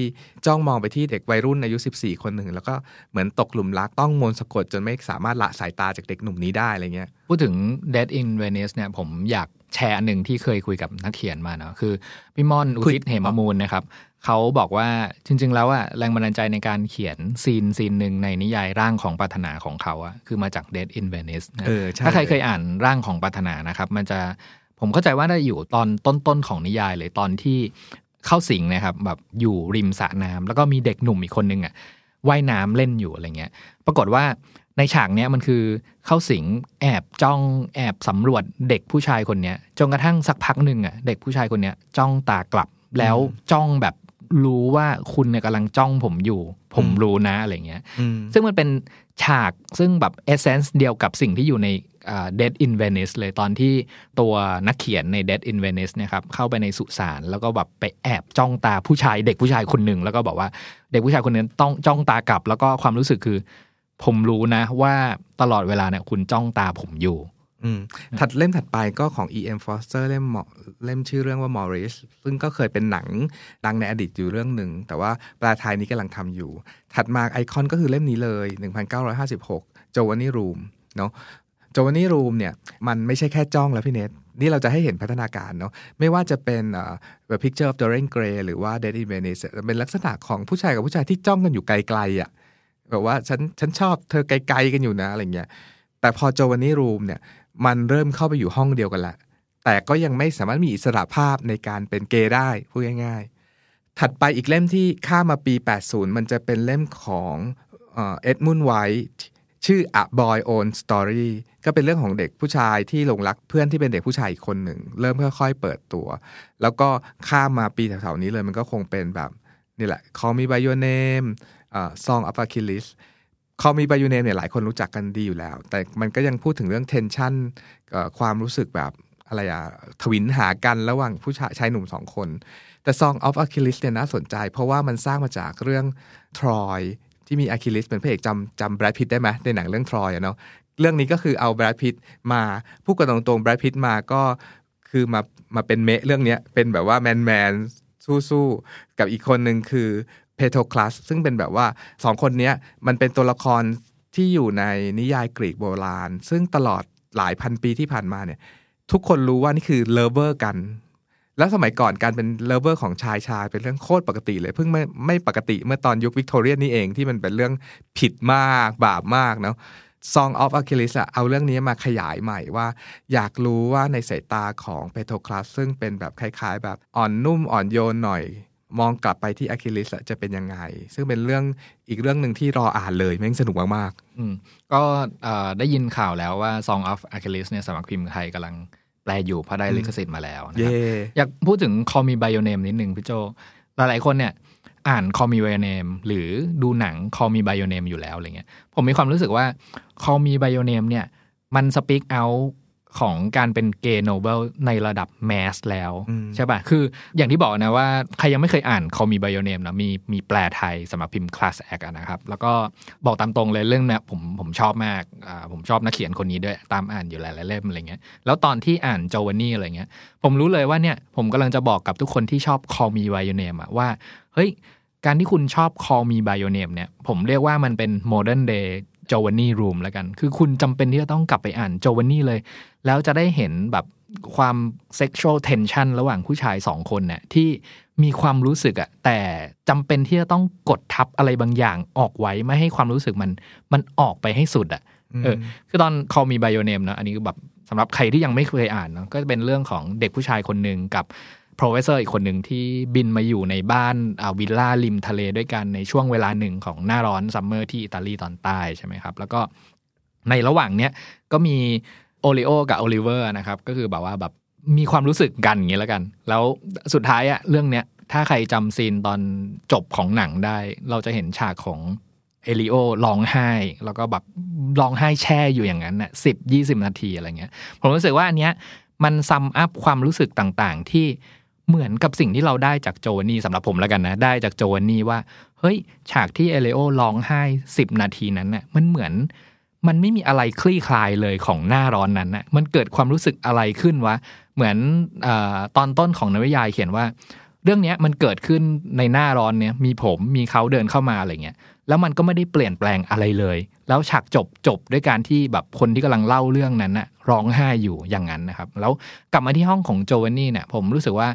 จ้องมองไปที่เด็กวัยรุ่นอายุสิบสี่คนหนึ่งแล้วก็เหมือนตกหลุมรักต้องมนต์สะกดจนไม่สามารถละสายตาจากเด็กหนุ่มนี้ได้อะไรเงี้ยพูดถึง Death in Venice เนี่ยผมอยากแชร์อันนึงที่เคยคุยกับนักเขียนมาเนาะคือพี่ม่อนอุทิศเหมมูลนะครับเขาบอกว่าจริงๆแล้วอะแรงบันดาลใจในการเขียนซีนซีนหนึ่งในนิยายร่างของปรารถนาของเขาอะคือมาจาก Death in Venice นะถ้าใครเคยอ่านร่างของปรารถนานะครับมันจะผมเข้าใจว่าได้อยู่ตอนต้นๆของนิยายเลยตอนที่เข้าสิงนะครับแบบอยู่ริมสระน้ำแล้วก็มีเด็กหนุ่มอีกคนนึงอะว่ายน้ำเล่นอยู่อะไรเงี้ยปรากฏว่าในฉากเนี้ยมันคือเข้าสิงแอบจ้องแอบสำรวจเด็กผู้ชายคนเนี้ยจนกระทั่งสักพักนึงอะเด็กผู้ชายคนเนี้ยจ้องตากลับแล้วจ้องแบบรู้ว่าคุณเนี่ยกำลังจ้องผมอยู่ผมรู้นะอะไรเงี้ยซึ่งมันเป็นฉากซึ่งแบบเอเซนส์เดียวกับสิ่งที่อยู่ใน Death in Venice เลยตอนที่ตัวนักเขียนใน Death in Venice นะครับเข้าไปในสุสานแล้วก็แบบไปแอบจ้องตาผู้ชายเด็กผู้ชายคนหนึ่งแล้วก็บอกว่าเด็กผู้ชายคนนั้นต้องจ้องตากลับแล้วก็ความรู้สึกคือผมรู้นะว่าตลอดเวลาเนี่ยคุณจ้องตาผมอยู่ถัดเล่มถัดไปก็ของ อี เอ็ม Foster เล่มเล่มชื่อเรื่องว่า Maurice ซึ่งก็เคยเป็นหนังดังในอดีตอยู่เรื่องหนึ่งแต่ว่าแปลไทยนี้กำลังทำอยู่ถัดมาไอคอนก็คือเล่มนี้เลย หนึ่งเก้าห้าหก Giovanni's Room เนาะ Giovanni's Room เนี่ยมันไม่ใช่แค่จ้องแล้วพี่เนทนี่เราจะให้เห็นพัฒนาการเนาะไม่ว่าจะเป็นเอ่อ The Picture of Dorian Gray หรือว่า Death in Venice เป็นลักษณะของผู้ชายกับผู้ชายที่จ้องกันอยู่ไกลๆอ่ะแบบว่าฉันฉันชอบเธอไกลๆกันอยู่นะอะไรเงี้ยแต่พอ Giovanni's Room เนี่ยมันเริ่มเข้าไปอยู่ห้องเดียวกันละแต่ก็ยังไม่สามารถมีอิสระภาพในการเป็นเกย์ได้พูดง่ายๆถัดไปอีกเล่มที่ข้ามมาปีแปดสิบมันจะเป็นเล่มของเอ็ดมุนด์ไวท์ชื่อ A Boy Own Story ก็เป็นเรื่องของเด็กผู้ชายที่หลงรักเพื่อนที่เป็นเด็กผู้ชายอีกคนหนึ่งเริ่มค่อยๆเปิดตัวแล้วก็ข้ามมาปีแถวๆนี้เลยมันก็คงเป็นแบบนี่แหละ Call Me By Your Name เอ่อ Song of Achilles Call Me By Your Name เนี่ยหลายคนรู้จักกันดีอยู่แล้วแต่มันก็ยังพูดถึงเรื่อง tension ความรู้สึกแบบอะไรอะทวินหากันระหว่างผู้ชายชายหนุ่มสองคนแต่ Song of Achilles เนี่ยน่าสนใจเพราะว่ามันสร้างมาจากเรื่อง Troy ที่มี Achilles เป็นพระเอกจำจำ Brad Pitt ได้ไหมในหนังเรื่อง Troy อ่ะเนาะเรื่องนี้ก็คือเอา Brad Pitt มาพูดกันตรงๆ Brad Pitt มาก็คือมามาเป็นเมะเรื่องเนี้ยเป็นแบบว่าแมนๆสู้ๆกับอีกคนนึงคือ เพโทคลัสซึ่งเป็นแบบว่าสองคนนี้มันเป็นตัวละครที่อยู่ในนิยายกรีกโบราณซึ่งตลอดหลายพันปีที่ผ่านมาเนี่ยทุกคนรู้ว่านี่คือเลิฟเวอร์กันแล้วสมัยก่อนการเป็นเลิฟเวอร์ของชายชายเป็นเรื่องโคตรปกติเลยเพิ่งไม่ไม่ปกติเมื่อตอนยุควิกตอเรียนนี่เองที่มันเป็นเรื่องผิดมากบาปมากเนาะ Song of Achilles อ่ะเอาเรื่องนี้มาขยายใหม่ว่าอยากรู้ว่าในสายตาของเพโทคลัสซึ่งเป็นแบบคล้ายๆแบบอ่อนนุ่มอ่อนโยนหน่อยมองกลับไปที่อะคิลเลสจะเป็นยังไงซึ่งเป็นเรื่องอีกเรื่องหนึ่งที่รออ่านเลยแม่งสนุกมากๆอืมก็ได้ยินข่าวแล้วว่า Song of Achilles เนี่ยสำนักพิมพ์ไทยกำลังแปลอยู่เพราะได้ลิขสิทธิ์มาแล้วนะครับ yeah. อยากพูดถึง Call Me By Your Name นิดนึงพี่โจหลายๆคนเนี่ยอ่าน Call Me By Your Name หรือดูหนัง Call Me By Your Name อยู่แล้วอะไรเงี้ยผมมีความรู้สึกว่า Call Me By Your Name เนี่ยมัน speak outของการเป็นเกย์โนเบิลในระดับแมสแล้วใช่ป่ะคืออย่างที่บอกนะว่าใครยังไม่เคยอ่าน Call Me By Your Name นะมีมีแปลไทยสำหรับพิมพ์ Class Act นะครับแล้วก็บอกตามตรงเลยเรื่องนี้ผมผมชอบมากอ่าผมชอบนักเขียนคนนี้ด้วยตามอ่านอยู่หลายๆเล่มอะไรเงี้ยแล้วตอนที่อ่าน Giovanni อะไรเงี้ยผมรู้เลยว่าเนี่ยผมกำลังจะบอกกับทุกคนที่ชอบ Call Me By Your Name อ่ะว่าเฮ้ยการที่คุณชอบ Call Me By Your Name เนี่ยผมเรียกว่ามันเป็น Modern Day Giovanni's Room แล้วกันคือคุณจำเป็นที่จะต้องกลับไปอ่าน Giovanni เลยแล้วจะได้เห็นแบบความ sexual tension ระหว่างผู้ชายสองคนเนี่ยที่มีความรู้สึกอะแต่จำเป็นที่จะต้องกดทับอะไรบางอย่างออกไว้ไม่ให้ความรู้สึกมันมันออกไปให้สุดอะเออคือตอน Call Me By Your Name นะอันนี้ก็แบบสำหรับใครที่ยังไม่เคยอ่านเนาะก็จะเป็นเรื่องของเด็กผู้ชายคนนึงกับโปรเฟสเซอร์อีกคนหนึ่งที่บินมาอยู่ในบ้านวิลล่าริมทะเลด้วยกันในช่วงเวลาหนึ่งของหน้าร้อนซัมเมอร์ที่อิตาลีตอนใต้ใช่ไหมครับแล้วก็ในระหว่างเนี้ยก็มีโอริโอกับโอลิเวอร์นะครับก็คือแบบว่าแบบมีความรู้สึกกันอย่างนี้แล้วกันแล้วสุดท้ายอะเรื่องเนี้ยถ้าใครจำซีนตอนจบของหนังได้เราจะเห็นฉากของเอลิโอร้องไห้แล้วก็แบบร้องไห้แช่อยู่อย่างนั้นน่ะสิบยี่สิบนาทีอะไรเงี้ยผมรู้สึกว่าอันเนี้ยมันซัมอัพความรู้สึกต่างๆที่เหมือนกับสิ่งที่เราได้จากโจวานี่สำหรับผมแล้วกันนะได้จากโจวานี่ว่าเฮ้ยฉากที่เอเลโอร้องไห้สิบนาทีนั้นน่ะมันเหมือนมันไม่มีอะไรคลี่คลายเลยของหน้าร้อนนั้นน่ะมันเกิดความรู้สึกอะไรขึ้นวะเหมือนเอ่อตอนต้นของนวนิยายเขียนว่าเรื่องนี้มันเกิดขึ้นในหน้าร้อนเนี่ยมีผมมีเขาเดินเข้ามาอะไรเงี้ยแล้วมันก็ไม่ได้เปลี่ยนแปลงอะไรเลยแล้วฉากจบจบด้วยการที่แบบคนที่กำลังเล่าเรื่องนั้นน่ะร้องไห้อยู่อย่างนั้นนะครับแล้วกลับมาที่ห้องของโจวานนี่เนี่ยผมรู้สึกว่า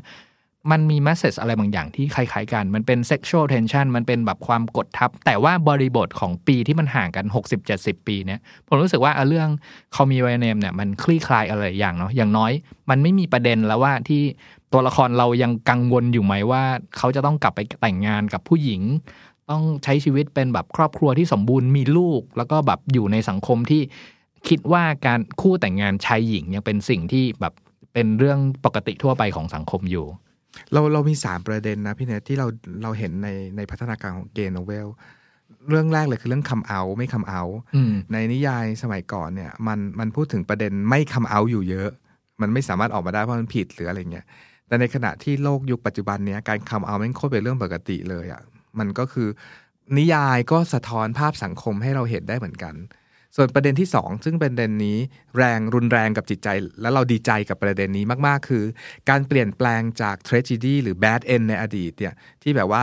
มันมีแมสเสจอะไรบางอย่างที่คล้ายๆกันมันเป็น sexual tension มันเป็นแบบความกดทับแต่ว่าบริบทของปีที่มันห่างกัน หกสิบเจ็ดสิบ ปีเนี่ยผมรู้สึกว่าเรื่อง Call Me By Your Name เนี่ยมันคลี่คลายอะไรอย่างเนาะอย่างน้อยมันไม่มีประเด็นแล้วว่าที่ตัวละครเรายังกังวลอยู่ไหมว่าเขาจะต้องกลับไปแต่งงานกับผู้หญิงต้องใช้ชีวิตเป็นแบบครอบครัวที่สมบูรณ์มีลูกแล้วก็แบบอยู่ในสังคมที่คิดว่าการคู่แต่งงานชายหญิงยังเป็นสิ่งที่แบบเป็นเรื่องปกติทั่วไปของสังคมอยู่เราเรามีสามประเด็นนะพี่เนทที่เราเราเห็นในในพัฒนาการของเกย์โนเวลเรื่องแรกเลยคือเรื่องคัมเอาท์ไม่คัมเอาท์ในนิยายสมัยก่อนเนี่ยมันมันพูดถึงประเด็นไม่คัมเอาท์อยู่เยอะมันไม่สามารถออกมาได้เพราะมันผิดหรืออะไรเงี้ยแต่ในขณะที่โลกยุคปัจจุบันเนี้ยการคัมเอาท์มันโคตรเป็นเรื่องปกติเลยอ่ะมันก็คือนิยายก็สะท้อนภาพสังคมให้เราเห็นได้เหมือนกันส่วนประเด็นที่สองซึ่งประเด็นนี้แรงรุนแรงกับจิตใจและเราดีใจกับประเด็นนี้มากๆคือการเปลี่ยนแปลงจาก tragedy หรือ bad end ในอดีตเนี่ยที่แบบว่า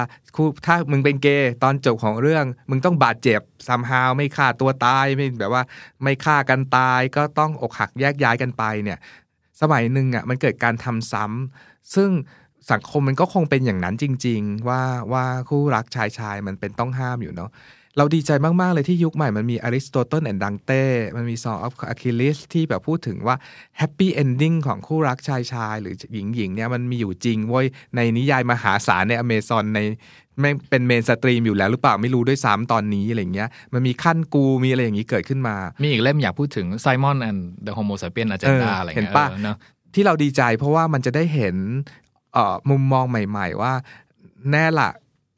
ถ้ามึงเป็นเกย์ตอนจบของเรื่องมึงต้องบาดเจ็บ somehow ไม่ฆ่าตัวตายไม่แบบว่าไม่ฆ่ากันตายก็ต้องอกหักแยกย้ายกันไปเนี่ยสมัยหนึ่งอ่ะมันเกิดการทำซ้ำซึ่งสังคมมันก็คงเป็นอย่างนั้นจริงๆว่าว่าคู่รักชายชายมันเป็นต้องห้ามอยู่เนาะเราดีใจมากๆเลยที่ยุคใหม่มันมีอริสโตเติลแอนด์ดังเต้มันมี Song of Achilles ที่แบบพูดถึงว่า Happy Ending ของคู่รักชายชายหรือหญิงๆเนี่ยมันมีอยู่จริงเว้ยในนิยายมหาศาลใน Amazon ในแม่งเป็นเมนสตรีมอยู่แล้วหรือเปล่าไม่รู้ด้วยซ้ำตอนนี้อะไรอย่างเงี้ยมันมีขั้นกูมีอะไรอย่างงี้เกิดขึ้นมามีอีกเล่มอยากพูดถึง Simon and the Homo Sapiens Agenda อะไรเงี้ยเห็นป่ะเนาะที่เราดีใจเพราะว่ามันจะได้เห็นเอ่อมุมมองใหม่ๆว่าแน่ละ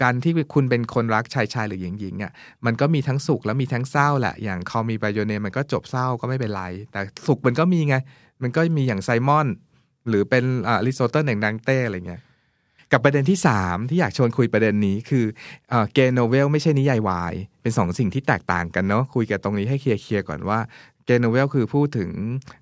การที่คุณเป็นคนรักชายชายหรือหญิงหญิงอ่ะมันก็มีทั้งสุขและมีทั้งเศร้าแหละอย่าง Call Me By Your Name มันก็จบเศร้าก็ไม่เป็นไรแต่สุขมันก็มีไงมันก็มีอย่างไซมอนหรือเป็นอริสโตเติลแห่งดังเต้อะไรเงี้ย กับประเด็นที่สามที่อยากชวนคุยประเด็นนี้คือเอ่อเกย์โนเวลไม่ใช่นิยายวายเป็นสองสิ่งที่แตกต่างกันเนาะคุยกันตรงนี้ให้เคลียร์ๆก่อนว่าเกย์โนเวลคือพูดถึง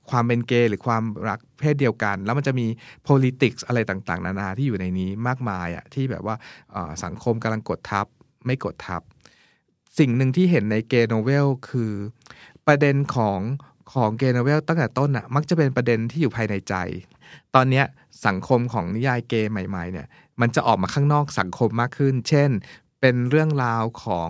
ความเป็นเกย์หรือความรักเพศเดียวกันแล้วมันจะมี politics อะไรต่างๆนานาที่อยู่ในนี้มากมายอะที่แบบว่าเอ่อสังคมกำลังกดทับไม่กดทับสิ่งหนึ่งที่เห็นในเกย์โนเวลคือประเด็นของของเกย์โนเวลตั้งแต่ต้นน่ะมักจะเป็นประเด็นที่อยู่ภายในใจตอนนี้สังคมของนิยายเกย์ใหม่ๆเนี่ยมันจะออกมาข้างนอกสังคมมากขึ้นเช่นเป็นเรื่องราวของ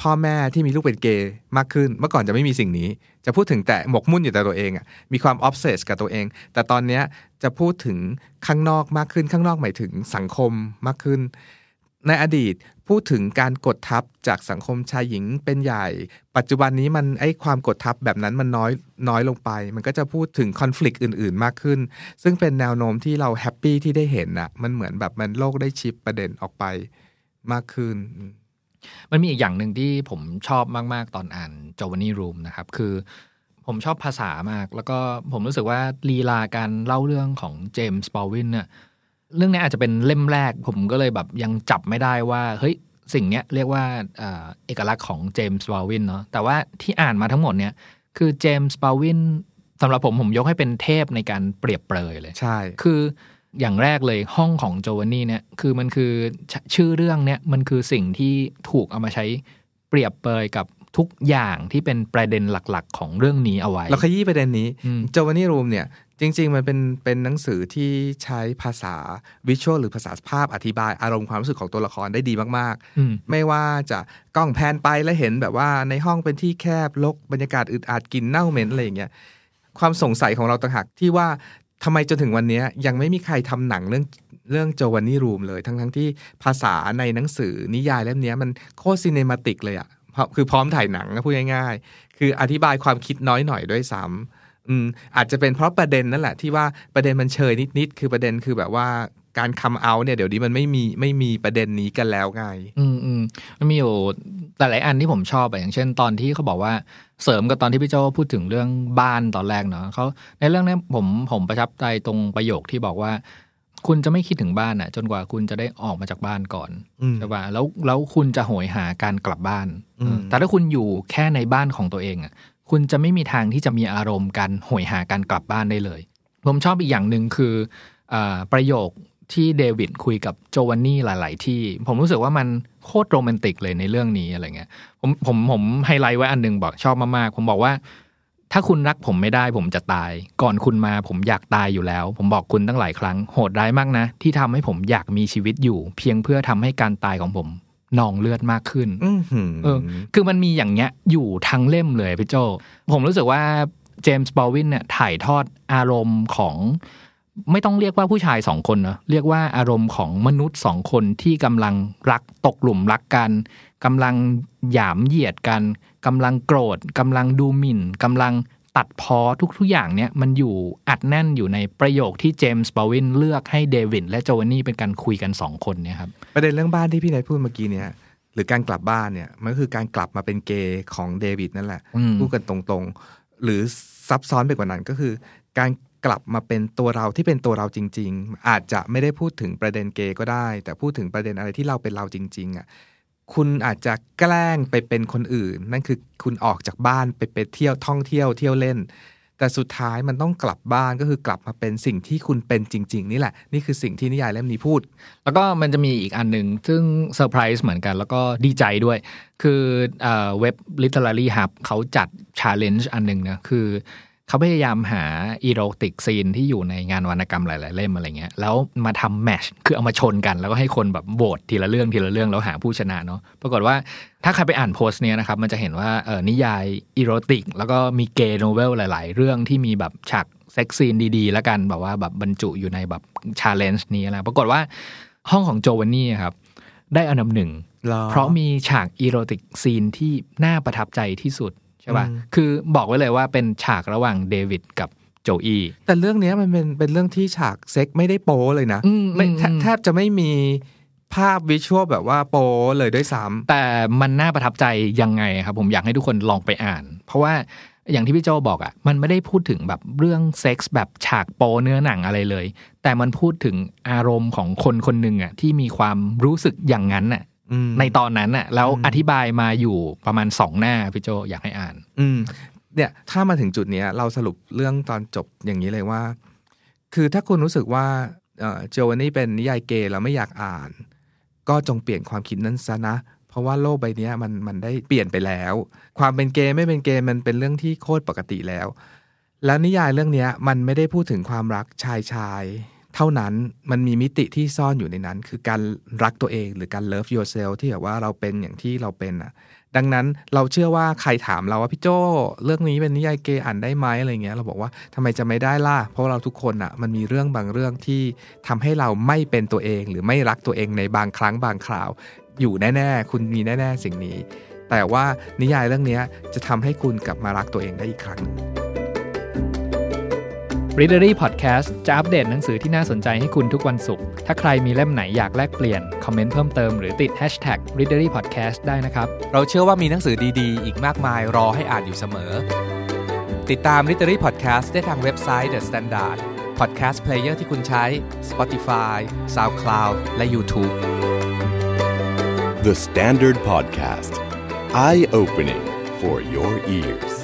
พ่อแม่ที่มีลูกเป็นเกย์มากขึ้นเมื่อก่อนจะไม่มีสิ่งนี้จะพูดถึงแต่หมกมุ่นอยู่แต่ตัวเองอ่ะมีความออฟเซสกับตัวเองแต่ตอนนี้จะพูดถึงข้างนอกมากขึ้นข้างนอกหมายถึงสังคมมากขึ้นในอดีตพูดถึงการกดทับจากสังคมชายหญิงเป็นใหญ่ปัจจุบันนี้มันไอ้ความกดทับแบบนั้นมันน้อยน้อยลงไปมันก็จะพูดถึงคอนฟลิกต์อื่นๆมากขึ้นซึ่งเป็นแนวโน้มที่เราแฮปปี้ที่ได้เห็นน่ะมันเหมือนแบบมันโลกได้ชิปประเด็นออกไปมากขึ้นมันมีอีกอย่างหนึ่งที่ผมชอบมากๆตอนอ่าน Giovanni's Room นะครับคือผมชอบภาษามากแล้วก็ผมรู้สึกว่าลีลาการเล่าเรื่องของ James Baldwin เนี่ยเรื่องนี้อาจจะเป็นเล่มแรกผมก็เลยแบบยังจับไม่ได้ว่าเฮ้ยสิ่งเนี้ยเรียกว่าเอ่อเอกลักษณ์ของเจมส์บาลวินเนาะแต่ว่าที่อ่านมาทั้งหมดเนี่ยคือเจมส์บาลวินสำหรับผมผมยกให้เป็นเทพในการเปรียบเปรยเลยใช่คืออย่างแรกเลยห้องของโจวานนี่เนี่ยคือมันคือชื่อเรื่องเนี่ยมันคือสิ่งที่ถูกเอามาใช้เปรียบเปรยกับทุกอย่างที่เป็นประเด็นหลักๆของเรื่องนี้เอาไว้เราขยี้ประเด็นนี้โจวานนี่รูมเนี่ยจริงๆมันเป็นเป็นหนังสือที่ใช้ภาษาวิชวลหรือภาษาภาพอธิบายอารมณ์ความรู้สึกของตัวละครได้ดีมากๆไม่ว่าจะกล้องแพนไปแล้วเห็นแบบว่าในห้องเป็นที่แคบรกบรรยากาศอึดอัดกลิ่นเน่าเหม็นอะไรอย่างเงี้ยความสงสัยของเราต่างหากที่ว่าทำไมจนถึงวันนี้ยังไม่มีใครทำหนังเรื่องเรื่องโจวานนี่รูมเลยทั้งๆที่ภาษาในหนังสือนิยายเล่มนี้มันโคตรซิเนมาติกเลยอ่ะคือพร้อมถ่ายหนังนะพูดง่ายๆคืออธิบายความคิดน้อยหน่อยด้วยซ้ำอืมอาจจะเป็นเพราะประเด็นนั่นแหละที่ว่าประเด็นมันเชยนิดๆคือประเด็นคือแบบว่าการคัมเอาท์เนี่ยเดี๋ยวนี้มันไม่มีไม่มีประเด็นนี้กันแล้วไงอืมอืมมันมีอยู่หลายอันที่ผมชอบไปอย่างเช่นตอนที่เขาบอกว่าเสริมกับตอนที่พี่โจพูดถึงเรื่องบ้านตอนแรกเนาะเขาในเรื่องนี้ผมผมประทับใจตรงประโยคที่บอกว่าคุณจะไม่คิดถึงบ้านน่ะจนกว่าคุณจะได้ออกมาจากบ้านก่อนใช่ป่ะแล้วแล้วคุณจะโหยหาการกลับบ้านแต่ถ้าคุณอยู่แค่ในบ้านของตัวเองอ่ะคุณจะไม่มีทางที่จะมีอารมณ์การโหยหาการกลับบ้านได้เลยผมชอบอีกอย่างหนึ่งคือประโยคที่เดวิดคุยกับโจวานนี่หลายๆที่ผมรู้สึกว่ามันโคตรโรแมนติกเลยในเรื่องนี้อะไรเงี้ยผมผมผมไฮไลท์ไว้อันนึงบอกชอบมากๆผมบอกว่าถ้าคุณรักผมไม่ได้ผมจะตายก่อนคุณมาผมอยากตายอยู่แล้วผมบอกคุณตั้งหลายครั้งโหดร้ายมากนะที่ทำให้ผมอยากมีชีวิตอยู่เพียงเพื่อทำให้การตายของผมนองเลือดมากขึ้นเออคือมันมีอย่างเงี้ยอยู่ทั้งเล่มเลยพี่โจผมรู้สึกว่าเจมส์บอลวินเนี่ยถ่ายทอดอารมณ์ของไม่ต้องเรียกว่าผู้ชายสองคนนะเรียกว่าอารมณ์ของมนุษย์สองคนที่กำลังรักตกหลุมรักกันกำลังหยามเหยียดกันกำลังโกรธกำลังดูหมิ่นกำลังตัดพ้อทุกๆอย่างเนี่ยมันอยู่อัดแน่นอยู่ในประโยคที่เจมส์บาลวินเลือกให้เดวิดและโจวานนี่เป็นการคุยกันสองคนเนี่ยครับประเด็นเรื่องบ้านที่พี่นายพูดเมื่อกี้เนี่ยหรือการกลับบ้านเนี่ยมันคือการกลับมาเป็นเกย์ของเดวิดนั่นแหละพูดกันตรงๆหรือซับซ้อนไปกว่านั้นก็คือการกลับมาเป็นตัวเราที่เป็นตัวเราจริงๆอาจจะไม่ได้พูดถึงประเด็นเกย์ก็ได้แต่พูดถึงประเด็นอะไรที่เราเป็นเราจริงๆอ่ะคุณอาจจะแกล้งไปเป็นคนอื่นนั่นคือคุณออกจากบ้านไปไปเที่ยวท่องเที่ยวเที่ยวเล่นแต่สุดท้ายมันต้องกลับบ้านก็คือกลับมาเป็นสิ่งที่คุณเป็นจริงๆนี่แหละนี่คือสิ่งที่นิยายเล่มนี้พูดแล้วก็มันจะมีอีกอันนึงซึ่งเซอร์ไพรส์เหมือนกันแล้วก็ดีใจด้วยคือเอ่อเว็บ Literary Hub เขาจัด challenge อันนึงนะคือเขาพยายามหาอีโรติกซีนที่อยู่ในงานวรรณกรรมหลายๆเล่มอะไรเงี้ยแล้วมาทำแมชคือเอามาชนกันแล้วก็ให้คนแบบโหวตทีละเรื่องทีละเรื่องแล้วหาผู้ชนะเนาะปรากฏว่าถ้าใครไปอ่านโพสต์เนี้ยนะครับมันจะเห็นว่าเออนิยายอีโรติกแล้วก็มีเกย์โนเวลหลายๆเรื่องที่มีแบบฉากเซ็กซีนดีๆแล้วกันแบบว่าแบบบรรจุอยู่ในแบบชาเลนจ์นี้อะไรปรากฏว่าห้องของโจวานนี่ครับได้อันดับหนึ่งเพราะมีฉากอีโรติกซีนที่น่าประทับใจที่สุดคือบอกไว้เลยว่าเป็นฉากระหว่างเดวิดกับโจอี้แต่เรื่องนี้มันเป็นเป็นเรื่องที่ฉากเซ็กไม่ได้โป๊เลยนะไม่แทบจะไม่มีภาพวิชวลแบบว่าโป๊เลยด้วยซ้ำแต่มันน่าประทับใจยังไงครับผมอยากให้ทุกคนลองไปอ่านเพราะว่า อย่างที่พี่โจบอกอ่ะมันไม่ได้พูดถึงแบบเรื่องเซ็กส์แบบฉากโปเนื้อหนังอะไรเลยแต่มันพูดถึงอารมณ์ของคนคนหนึ่งอ่ะที่มีความรู้สึกอย่างนั้นอ่ะในตอนนั้นอ่ะแล้วอธิบายมาอยู่ประมาณสองหน้าพี่โจอยากให้อ่านเนี่ยถ้ามาถึงจุดนี้เราสรุปเรื่องตอนจบอย่างนี้เลยว่าคือถ้าคุณรู้สึกว่าเจวานี่เป็นนิยายเกย์เราไม่อยากอ่านก็จงเปลี่ยนความคิดนั้นซะนะเพราะว่าโลกใบนี้มันมันได้เปลี่ยนไปแล้วความเป็นเกย์ไม่เป็นเกย์มันเป็นเรื่องที่โคตรปกติแล้วแล้วนิยายเรื่องนี้มันไม่ได้พูดถึงความรักชายชายเท่านั้นมันมีมิติที่ซ่อนอยู่ในนั้นคือการรักตัวเองหรือการ love yourself ที่แบบว่าเราเป็นอย่างที่เราเป็นอ่ะดังนั้นเราเชื่อว่าใครถามเราว่าพี่โจ้เรื่องนี้เป็นนิยายเกย์อ่านได้ไหมอะไรเงี้ยเราบอกว่าทำไมจะไม่ได้ล่ะเพราะเราทุกคนอ่ะมันมีเรื่องบางเรื่องที่ทำให้เราไม่เป็นตัวเองหรือไม่รักตัวเองในบางครั้งบางคราวอยู่แน่ๆคุณมีแน่ๆสิ่งนี้แต่ว่านิยายเรื่องนี้จะทำให้คุณกลับมารักตัวเองได้อีกครั้งนึง Readerly Podcast จะอัปเดตหนังสือที่น่าสนใจให้คุณทุกวันศุกร์ถ้าใครมีเล่มไหนอยากแลกเปลี่ยนคอมเมนต์เพิ่มเติมหรือติด hashtag Readerly Podcast ได้นะครับเราเชื่อว่ามีหนังสือดีๆอีกมากมายรอให้อ่านอยู่เสมอติดตาม Readerly Podcast ได้ทางเว็บไซต์ The Standard Podcast Player ที่คุณใช้ Spotify SoundCloud และ YouTube The Standard Podcast, eye-opening for your ears.